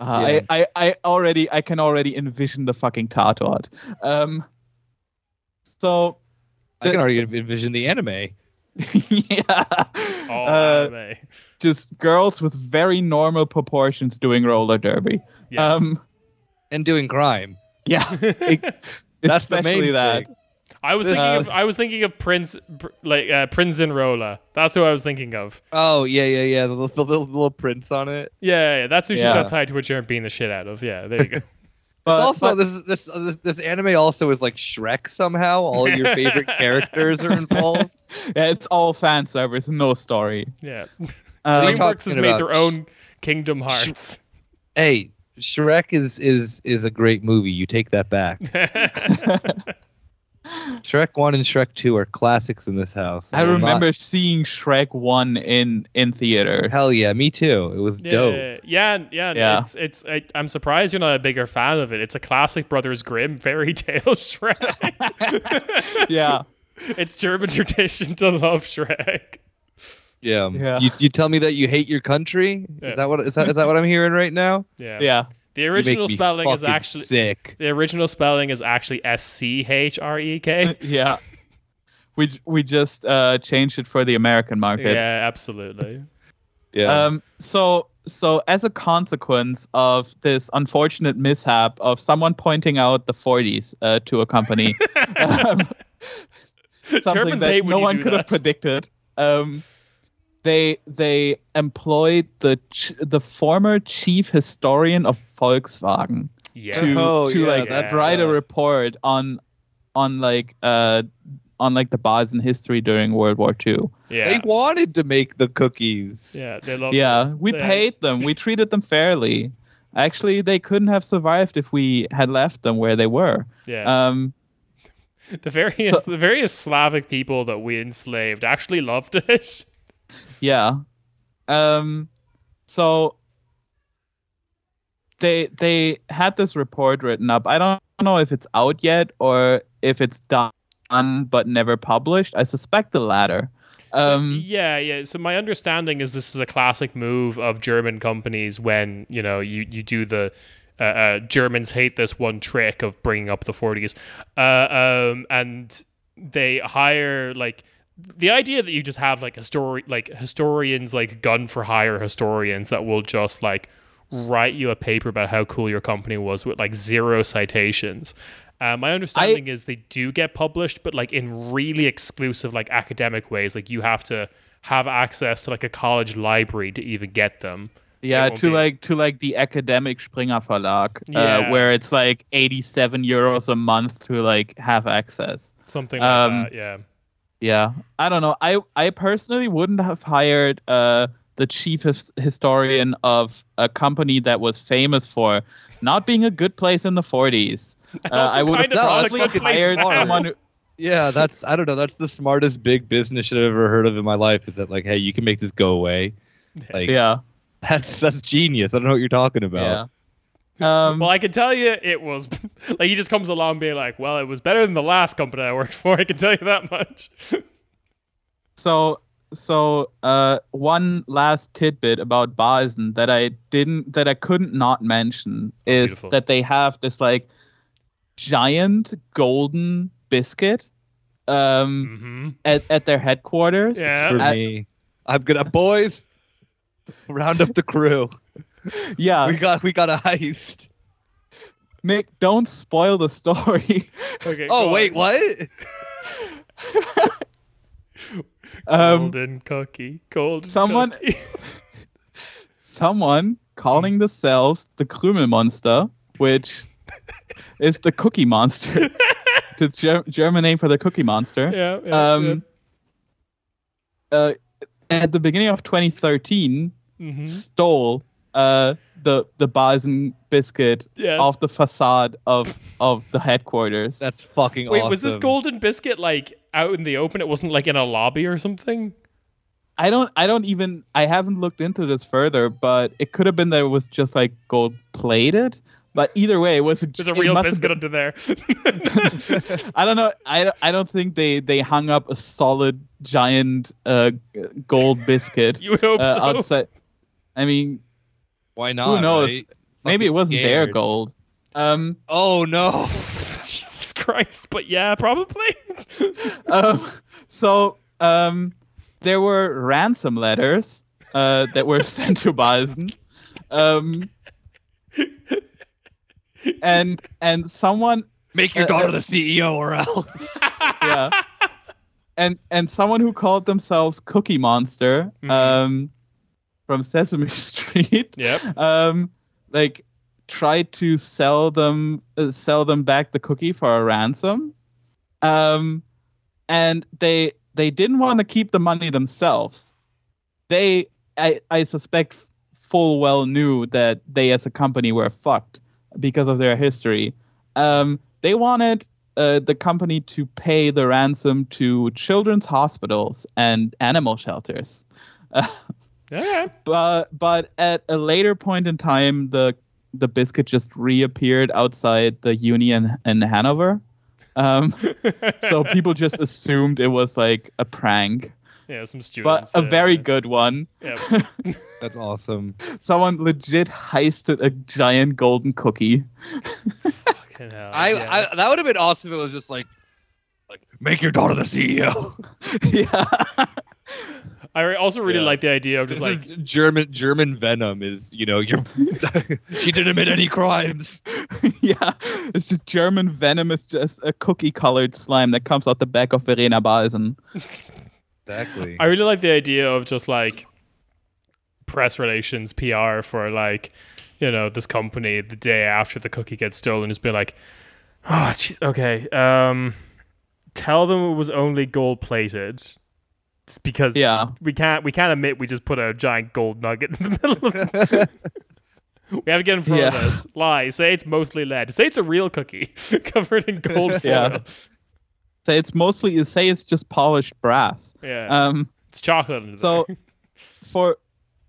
I, I, I already, I can already envision the fucking Tatort. Um, so the, I can already envision the anime. yeah. All uh, anime. Just girls with very normal proportions doing roller derby. Yes. Um, and doing crime. Yeah. It, That's the main that. thing. I was thinking uh, of I was thinking of Prince like uh, Prince and Rola. That's who I was thinking of. Oh yeah yeah yeah, the, the, the, little, the little prince on it. Yeah, yeah that's who yeah. she got tied to a chair and beating the shit out of. Yeah, there you go. But, it's also but, this this this this anime also is like Shrek somehow. All your favorite characters are involved. Yeah, it's all fan service, no story. Yeah, uh, DreamWorks has made their own sh- Kingdom Hearts. Sh- hey, Shrek is is is a great movie. You take that back. Shrek one and Shrek two are classics in this house. I remember not... seeing Shrek one in, in theater. Hell yeah, me too. It was yeah, dope. Yeah, yeah. yeah. It's, it's, I, I'm surprised you're not a bigger fan of it. It's a classic Brothers Grimm fairy tale Shrek. Yeah. It's German tradition to love Shrek. Yeah. yeah. You, you tell me that you hate your country? Yeah. Is that what is that, is that what I'm hearing right now? Yeah. Yeah. The original spelling is actually sick. The original spelling is actually S C H R E K. Yeah. We we just uh, changed it for the American market. Yeah, absolutely. yeah. Um so so as a consequence of this unfortunate mishap of someone pointing out the forties uh, to a company. um, something Germans that no one could that. have predicted. Um They they employed the ch- the former chief historian of Volkswagen yes. to, oh, to yeah, like yes. write a report on on like uh on like the Bahlsen history during World War Two. Yeah. They wanted to make the cookies. Yeah, they loved Yeah, them. we they paid had... them. We treated them fairly. Actually, they couldn't have survived if we had left them where they were. Yeah. Um, the various so, the various Slavic people that we enslaved actually loved it. Yeah, um, so they they had this report written up. I don't know if it's out yet or if it's done but never published. I suspect the latter. Um, so, yeah, yeah. So my understanding is this is a classic move of German companies when, you know, you, you do the uh, uh, Germans hate this one trick of bringing up the forties. Uh, um, and they hire like... The idea that you just have like histori- like historians, like gun for hire historians that will just like write you a paper about how cool your company was with like zero citations. Uh, my understanding I, is they do get published, but like in really exclusive like academic ways. Like you have to have access to like a college library to even get them. Yeah, to be... like to like the academic Springer Verlag, yeah. uh, where it's like eighty-seven euros a month to like have access. Something like um, that, yeah. Yeah, I don't know. I, I personally wouldn't have hired uh, the chief his- historian of a company that was famous for not being a good place in the forties. Uh, I would have probably hired someone who... Yeah, that's, I don't know, that's the smartest big business I've ever heard of in my life, is that like, hey, you can make this go away. Like, yeah. That's, that's genius. I don't know what you're talking about. Yeah. Um, well, I can tell you it was like he just comes along being like, well, it was better than the last company I worked for. I can tell you that much. so, so uh, one last tidbit about Bahlsen that I didn't, that I couldn't not mention is Beautiful. that they have this like giant golden biscuit um, mm-hmm. at, at their headquarters. Yeah, it's for at, me. I'm gonna boys round up the crew. Yeah, we got we got a heist. Mick, don't spoil the story. Okay. Oh wait, on. what? um, Golden cookie, golden. Someone, cookie. someone calling themselves the Krümelmonster, which is the Cookie Monster. The ger- German name for the Cookie Monster. Yeah. yeah, um, yeah. Uh, at the beginning of twenty thirteen, mm-hmm. stole. Uh, the the Bahlsen biscuit yes. off the facade of, of the headquarters. That's fucking Wait, awesome. Wait, was this golden biscuit like out in the open? It wasn't like in a lobby or something? I don't I don't even I haven't looked into this further, but it could have been that it was just like gold plated. But either way, it was There's a real biscuit been... under there. I don't know. I, I don't think they, they hung up a solid giant uh, gold biscuit you would hope uh, so. outside. I mean, why not? Who knows? Right? Maybe it wasn't scared. their gold. Um, oh, no. Jesus Christ. But yeah, probably. um, so um, there were ransom letters uh, that were sent to Bahlsen. Um, and and someone... Make your daughter uh, the C E O or else. yeah. And, and someone who called themselves Cookie Monster... Mm-hmm. Um, from Sesame Street, yep. um, like tried to sell them, uh, sell them back the cookie for a ransom, um, and they they didn't want to keep the money themselves. They, I, I suspect, full well knew that they as a company were fucked because of their history. Um, they wanted uh, the company to pay the ransom to children's hospitals and animal shelters. Uh, yeah. But but at a later point in time, the the biscuit just reappeared outside the union in Hanover. Um, so people just assumed it was like a prank. Yeah, some students. But a yeah, very yeah. good one. Yeah. That's awesome. Someone legit heisted a giant golden cookie. Fucking hell. I, yes. I, that would have been awesome if it was just like, like make your daughter the C E O. Yeah. I also really yeah. like the idea of just this like... German German venom is, you know, you're, she didn't admit any crimes. Yeah, it's just German venom is just a cookie-colored slime that comes out the back of Verena Bahlsen. Exactly. I really like the idea of just like press relations, P R for like, you know, this company the day after the cookie gets stolen just being like, oh, geez, okay, um, tell them it was only gold-plated. It's because yeah. we can't we can't admit we just put a giant gold nugget in the middle of it. We have to get in front yeah. of this. Lie. Say it's mostly lead. Say it's a real cookie covered in gold foil. Yeah. Say it's mostly say it's just polished brass. Yeah. Um, it's chocolate. So for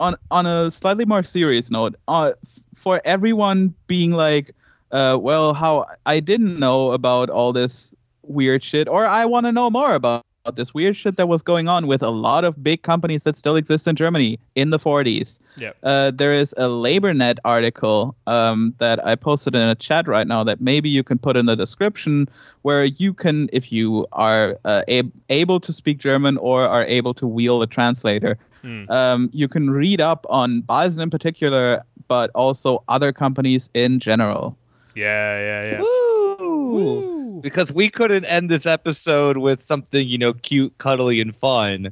on on a slightly more serious note, uh, for everyone being like, uh, well, how I didn't know about all this weird shit, or I want to know more about this weird shit that was going on with a lot of big companies that still exist in Germany in the forties. Yeah. Uh, there is a LaborNet article um, that I posted in a chat right now that maybe you can put in the description where you can, if you are uh, ab- able to speak German or are able to wield a translator, mm. um, you can read up on Bahlsen in particular, but also other companies in general. Yeah, yeah, yeah. Woo! Woo! Because we couldn't end this episode with something, you know, cute, cuddly, and fun.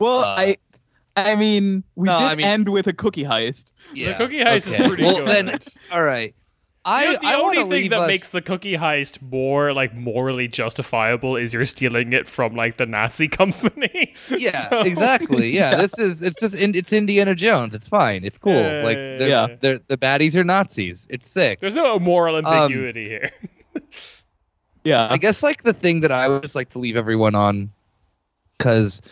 Well, uh, I I mean, we no, did I mean, end with a cookie heist. Yeah. The cookie heist okay. is pretty well, good. Then, all right. I, you know, the I only thing that us... makes the cookie heist more, like, morally justifiable is you're stealing it from, like, the Nazi company. Yeah, so, exactly. Yeah, yeah, this is, it's just, it's Indiana Jones. It's fine. It's cool. Yeah, like, they're, yeah. They're, the baddies are Nazis. It's sick. There's no moral ambiguity um, here. Yeah, I guess like the thing that I would just like to leave everyone on, because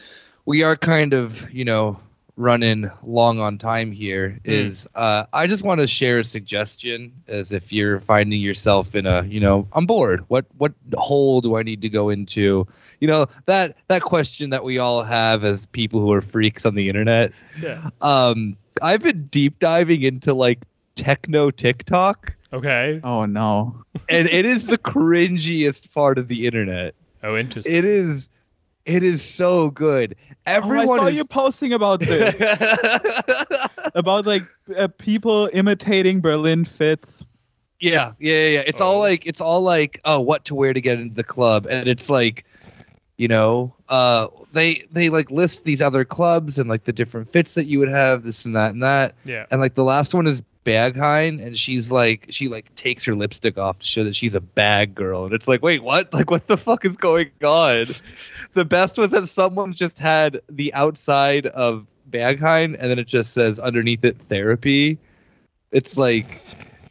we are kind of, you know, running long on time here, mm. is uh, I just want to share a suggestion as if you're finding yourself in a, you know, I'm bored. What what hole do I need to go into? You know, that that question that we all have as people who are freaks on the internet. Yeah. Um, I've been deep diving into like techno TikTok. Okay. Oh, no. And it is the cringiest part of the internet. Oh, interesting. It is It is so good. Everyone oh, I saw is... you posting about this. About, like, uh, people imitating Berlin fits. Yeah, yeah, yeah. It's oh. all like, it's all like, oh, what to wear to get into the club. And it's like, you know, uh, they, they, like, list these other clubs and, like, the different fits that you would have, this and that and that. Yeah. And, like, the last one is Bagheim, and she's like she like takes her lipstick off to show that she's a bag girl, and it's like, wait, what? Like, what the fuck is going on? The best was that someone just had the outside of Bagheim, and then it just says underneath it therapy. It's like,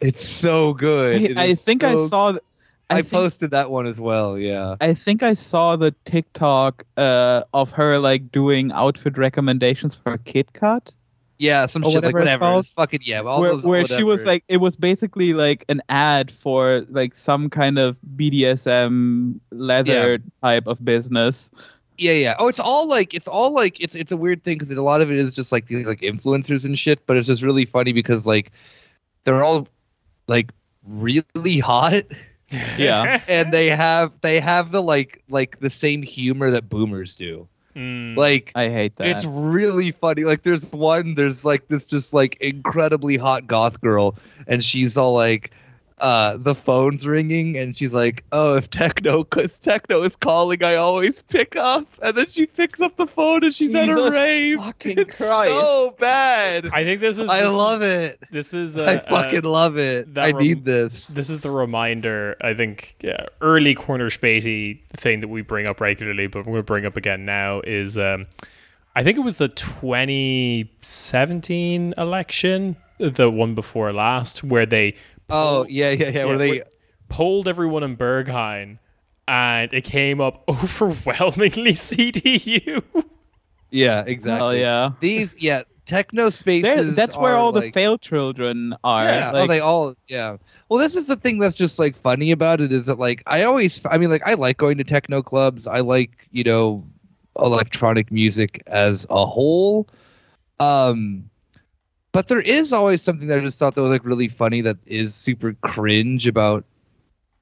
it's so good. It I think so I saw. Th- I, I think, posted that one as well. Yeah, I think I saw the TikTok uh, of her like doing outfit recommendations for Kit Kat. Yeah, some shit whatever like whatever. It's fucking yeah. All where those, where whatever. She was like, it was basically like an ad for like some kind of B D S M leather yeah. type of business. Yeah, yeah. Oh, it's all like it's all like it's it's a weird thing because a lot of it is just like these like influencers and shit. But it's just really funny because like they're all like really hot. Yeah, and they have they have the like like the same humor that boomers do. Mm, like I hate that. It's really funny. Like there's one, there's like this just like incredibly hot goth girl, and she's all like, uh, the phone's ringing, and she's like, oh, if techno, cause techno is calling, I always pick up. And then she picks up the phone, and she's Jesus at a rave. Fucking it's Christ. So bad. I think this is. I this, love it. This is. Uh, I fucking uh, love it. I rem- need this. This is the reminder. I think yeah, early Cornerspätie thing that we bring up regularly, but we're gonna bring up again now is. Um, I think it was the twenty seventeen election, the one before last, where they. Oh yeah, yeah, yeah. Where yeah, they polled everyone in Berghain and it came up overwhelmingly C D U. Yeah, exactly. Oh yeah. These yeah techno spaces. They're, that's where all like, the failed children are. Yeah, like, oh, they all. Yeah. Well, this is the thing that's just like funny about it is that like I always. I mean, like I like going to techno clubs. I like you know electronic music as a whole. Um. But there is always something that I just thought that was like really funny that is super cringe about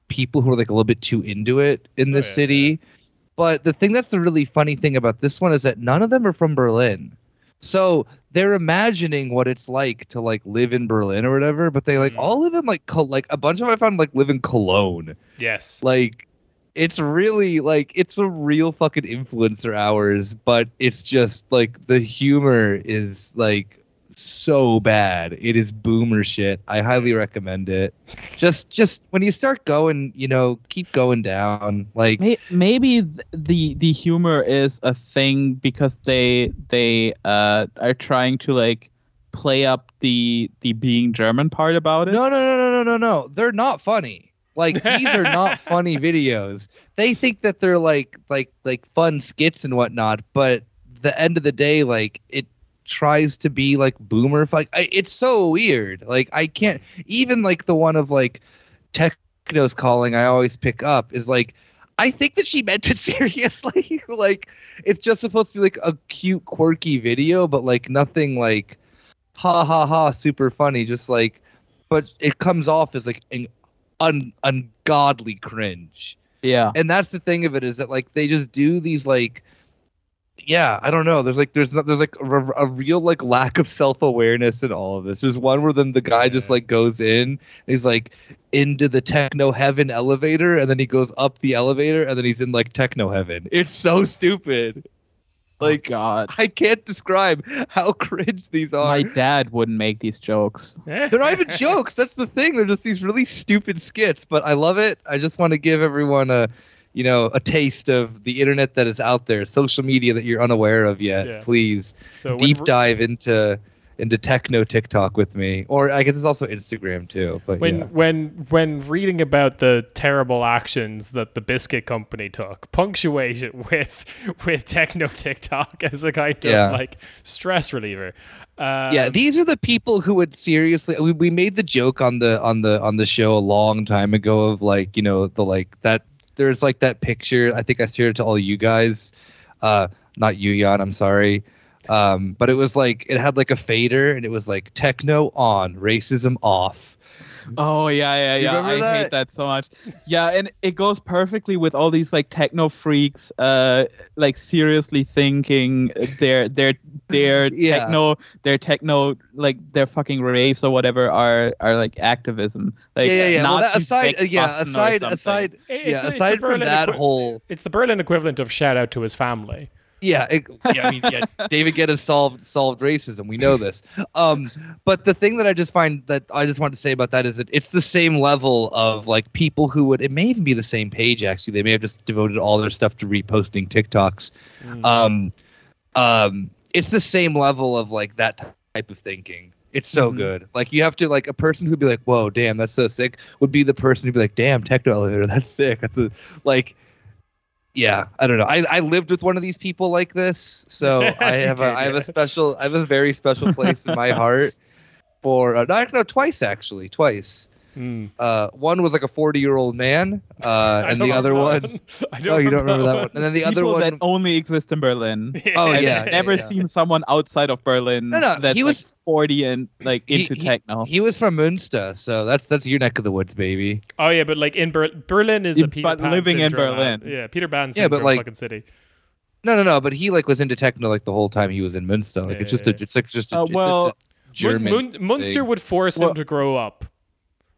people who are like a little bit too into it in this oh, yeah, city. Yeah. But the thing that's the really funny thing about this one is that none of them are from Berlin. So they're imagining what it's like to like live in Berlin or whatever, but they like mm. all live in like Col- like a bunch of them I found like live in Cologne. Yes. Like it's really like it's a real fucking influencer hours, but it's just like the humor is like so bad. It is boomer shit. I highly recommend it. Just just when you start going, you know, keep going down. Like maybe the the humor is a thing because they they uh are trying to like play up the the being German part about it. No, no, no, no, no, no, no. They're not funny. Like these are not funny videos. They think that they're like like like fun skits and whatnot, but the end of the day like it tries to be like boomer like I, it's so weird like I can't even like the one of like techno's calling I always pick up is like I think that she meant it seriously. Like it's just supposed to be like a cute quirky video but like nothing like ha ha ha super funny just like but it comes off as like an un- ungodly cringe. Yeah, and that's the thing of it is that like they just do these like yeah, I don't know. There's like there's not, there's like a, a real like lack of self-awareness in all of this. There's one where then the guy yeah. just like goes in, and he's like into the techno heaven elevator, and then he goes up the elevator, and then he's in like techno heaven. It's so stupid. Like oh God, I can't describe how cringe these are. My dad wouldn't make these jokes. They're not even jokes. That's the thing. They're just these really stupid skits, but I love it. I just want to give everyone a. You know, a taste of the internet that is out there, social media that you're unaware of yet. Yeah. Please so deep when, dive into into techno TikTok with me, or I guess it's also Instagram too. But when yeah. when when reading about the terrible actions that the biscuit company took, punctuate it with with techno TikTok as a kind yeah. of like stress reliever. Um, yeah, these are the people who would seriously. We, we made the joke on the on the on the show a long time ago of like you know the like that. There's like that picture. I think I shared it to all you guys. Uh, not you, Jan. I'm sorry. Um, but it was like it had like a fader, and it was like techno on, racism off. Oh yeah, yeah, yeah. I that? hate that so much. Yeah, and it goes perfectly with all these like techno freaks, uh, like seriously thinking their their their yeah. techno their techno like their fucking raves or whatever are are like activism. Like yeah, yeah, yeah. Well, that, aside, yeah, aside, aside, it's, yeah, it's, aside it's from that equi- whole, it's the Berlin equivalent of shout out to his family. Yeah, it, yeah, I mean, yeah, David Guetta solved solved racism. We know this. Um, but the thing that I just find that I just want to say about that is that it's the same level of like people who would. It may even be the same page actually. They may have just devoted all their stuff to reposting TikToks. Mm. Um, um, it's the same level of like that type of thinking. It's so mm-hmm. good. Like you have to like a person who'd be like, "Whoa, damn, that's so sick," would be the person who'd be like, "Damn, techno elevator, that's sick." That's a, like. Yeah, I don't know. I, I lived with one of these people like this, so I have a I have a special I have a very special place in my heart for uh, no, no twice actually twice. Mm. Uh, one was like a forty year old man, uh, and the other one. one I don't oh, you don't remember that one. And then the people other one that only exists in Berlin. Oh yeah, I've never yeah. seen someone outside of Berlin no, no, that's he was, like forty and like into he, techno. He, he was from Münster, so that's that's your neck of the woods, baby. Oh yeah, but like in Ber- Berlin is a Peter but Pan living syndrome. in Berlin. Yeah, Peter Pan syndrome yeah, but like, fucking city. No, no, no, but he like was into techno like the whole time he was in Münster. Like yeah, it's just yeah. a, it's like just a, uh, well, it's just a German. Mun- Münster would force well, him to grow up.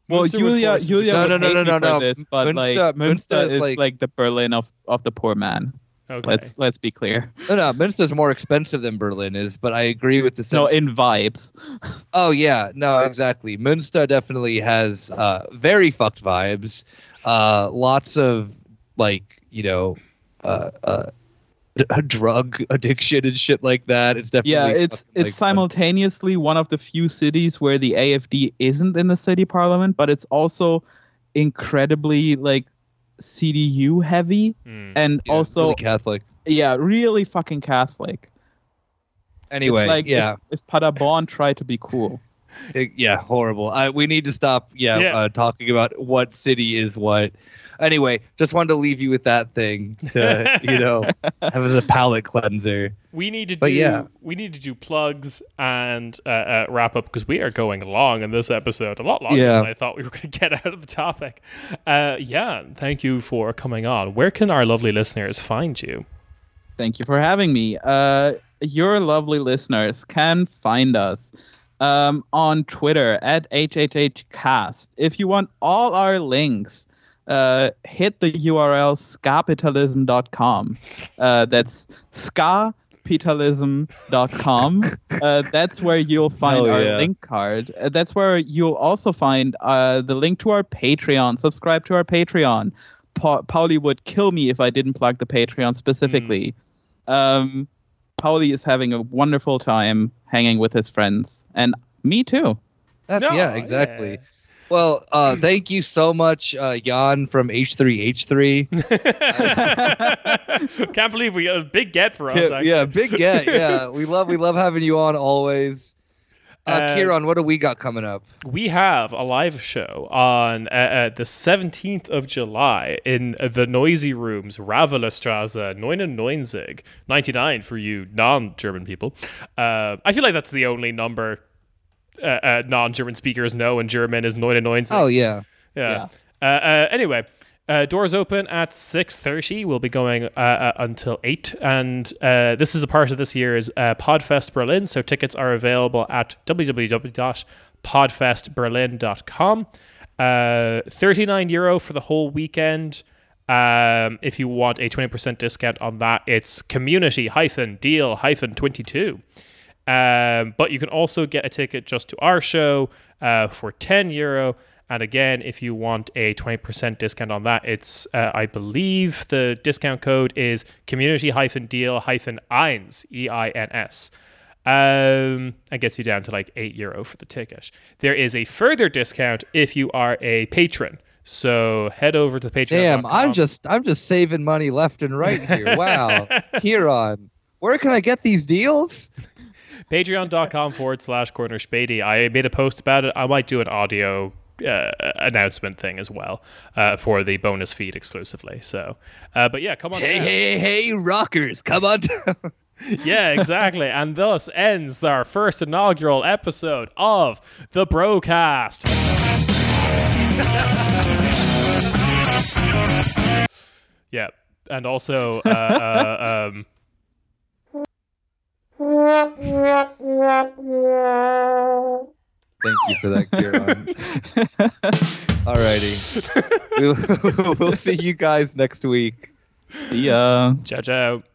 Well, Julia, Julia, no, no, no, no, no, no. This, but Münster, like, Münster is like, like the Berlin of, of the poor man. Okay. Let's let's be clear. No, no, Münster's more expensive than Berlin is, but I agree with the. No, in vibes. Oh yeah, no, exactly. Münster definitely has uh, very fucked vibes. Uh, lots of like you know, uh, uh, drug addiction and shit like that. It's definitely yeah. It's fucking, it's like, simultaneously one of the few cities where the A F D isn't in the city parliament, but it's also incredibly like C D U heavy mm. and yeah, also really Catholic. Yeah, really fucking Catholic. Anyway, it's like yeah. If, if Paderborn tried to be cool. It, yeah, horrible. I, we need to stop yeah, yeah. Uh, talking about what city is what. Anyway, just wanted to leave you with that thing to, you know, have as a palate cleanser. We need to but do yeah. we need to do plugs and uh, uh, wrap up because we are going long in this episode. A lot longer yeah. than I thought we were going to get out of the topic. Uh, yeah, thank you for coming on. Where can our lovely listeners find you? Thank you for having me. Uh, your lovely listeners can find us um, on Twitter at H H H cast. If you want all our links... Uh, hit the U R L scapitalism dot com. Uh, that's scapitalism dot com. Uh, that's where you'll find oh, our yeah. link card. Uh, that's where you'll also find uh, the link to our Patreon. Subscribe to our Patreon. Pa- Paulie would kill me if I didn't plug the Patreon specifically. Mm. Um, Paulie is having a wonderful time hanging with his friends. And me too. That's, no, yeah, exactly. Yeah. Well, uh, thank you so much, uh, Jan from H three H three. Can't believe we got a big get for us, yeah, actually. Yeah, big get, yeah. We love we love having you on always. Uh, uh, Kieran, what do we got coming up? We have a live show on uh, uh, the seventeenth of July in uh, the Noisy Rooms, Revaler Straße, ninety-nine for you non-German people. Uh, I feel like that's the only number... Uh, uh, non-German speakers know in German is neunundneunzig. Oh yeah, yeah. yeah. Uh, uh, anyway, uh, doors open at six thirty. We'll be going uh, uh, until eight, and uh, this is a part of this year's uh, Podfest Berlin. So tickets are available at w w w dot podfest berlin dot com. Uh, Thirty-nine euro for the whole weekend. Um, if you want a twenty percent discount on that, it's community dash deal twenty-two. Um, but you can also get a ticket just to our show uh, for ten euro. And again, if you want a twenty percent discount on that, it's, uh, I believe the discount code is community dash deal dash eins, E I N S. Um, that gets you down to like eight euro for the ticket. There is a further discount if you are a patron. So head over to Patreon. Damn, I'm just, I'm just saving money left and right here. Wow. Kieran, where can I get these deals? Patreon.com forward slash Cornerspätie. I made a post about it. I might do an audio uh, announcement thing as well uh, for the bonus feed exclusively. So, uh, but yeah, come on. Hey, down. hey, hey, rockers, come on down. Yeah, exactly. And thus ends our first inaugural episode of The Brocast. Yeah, and also... Uh, uh, um, Thank you for that, Kieran. Alrighty. We'll, we'll see you guys next week. See ya. Ciao, ciao.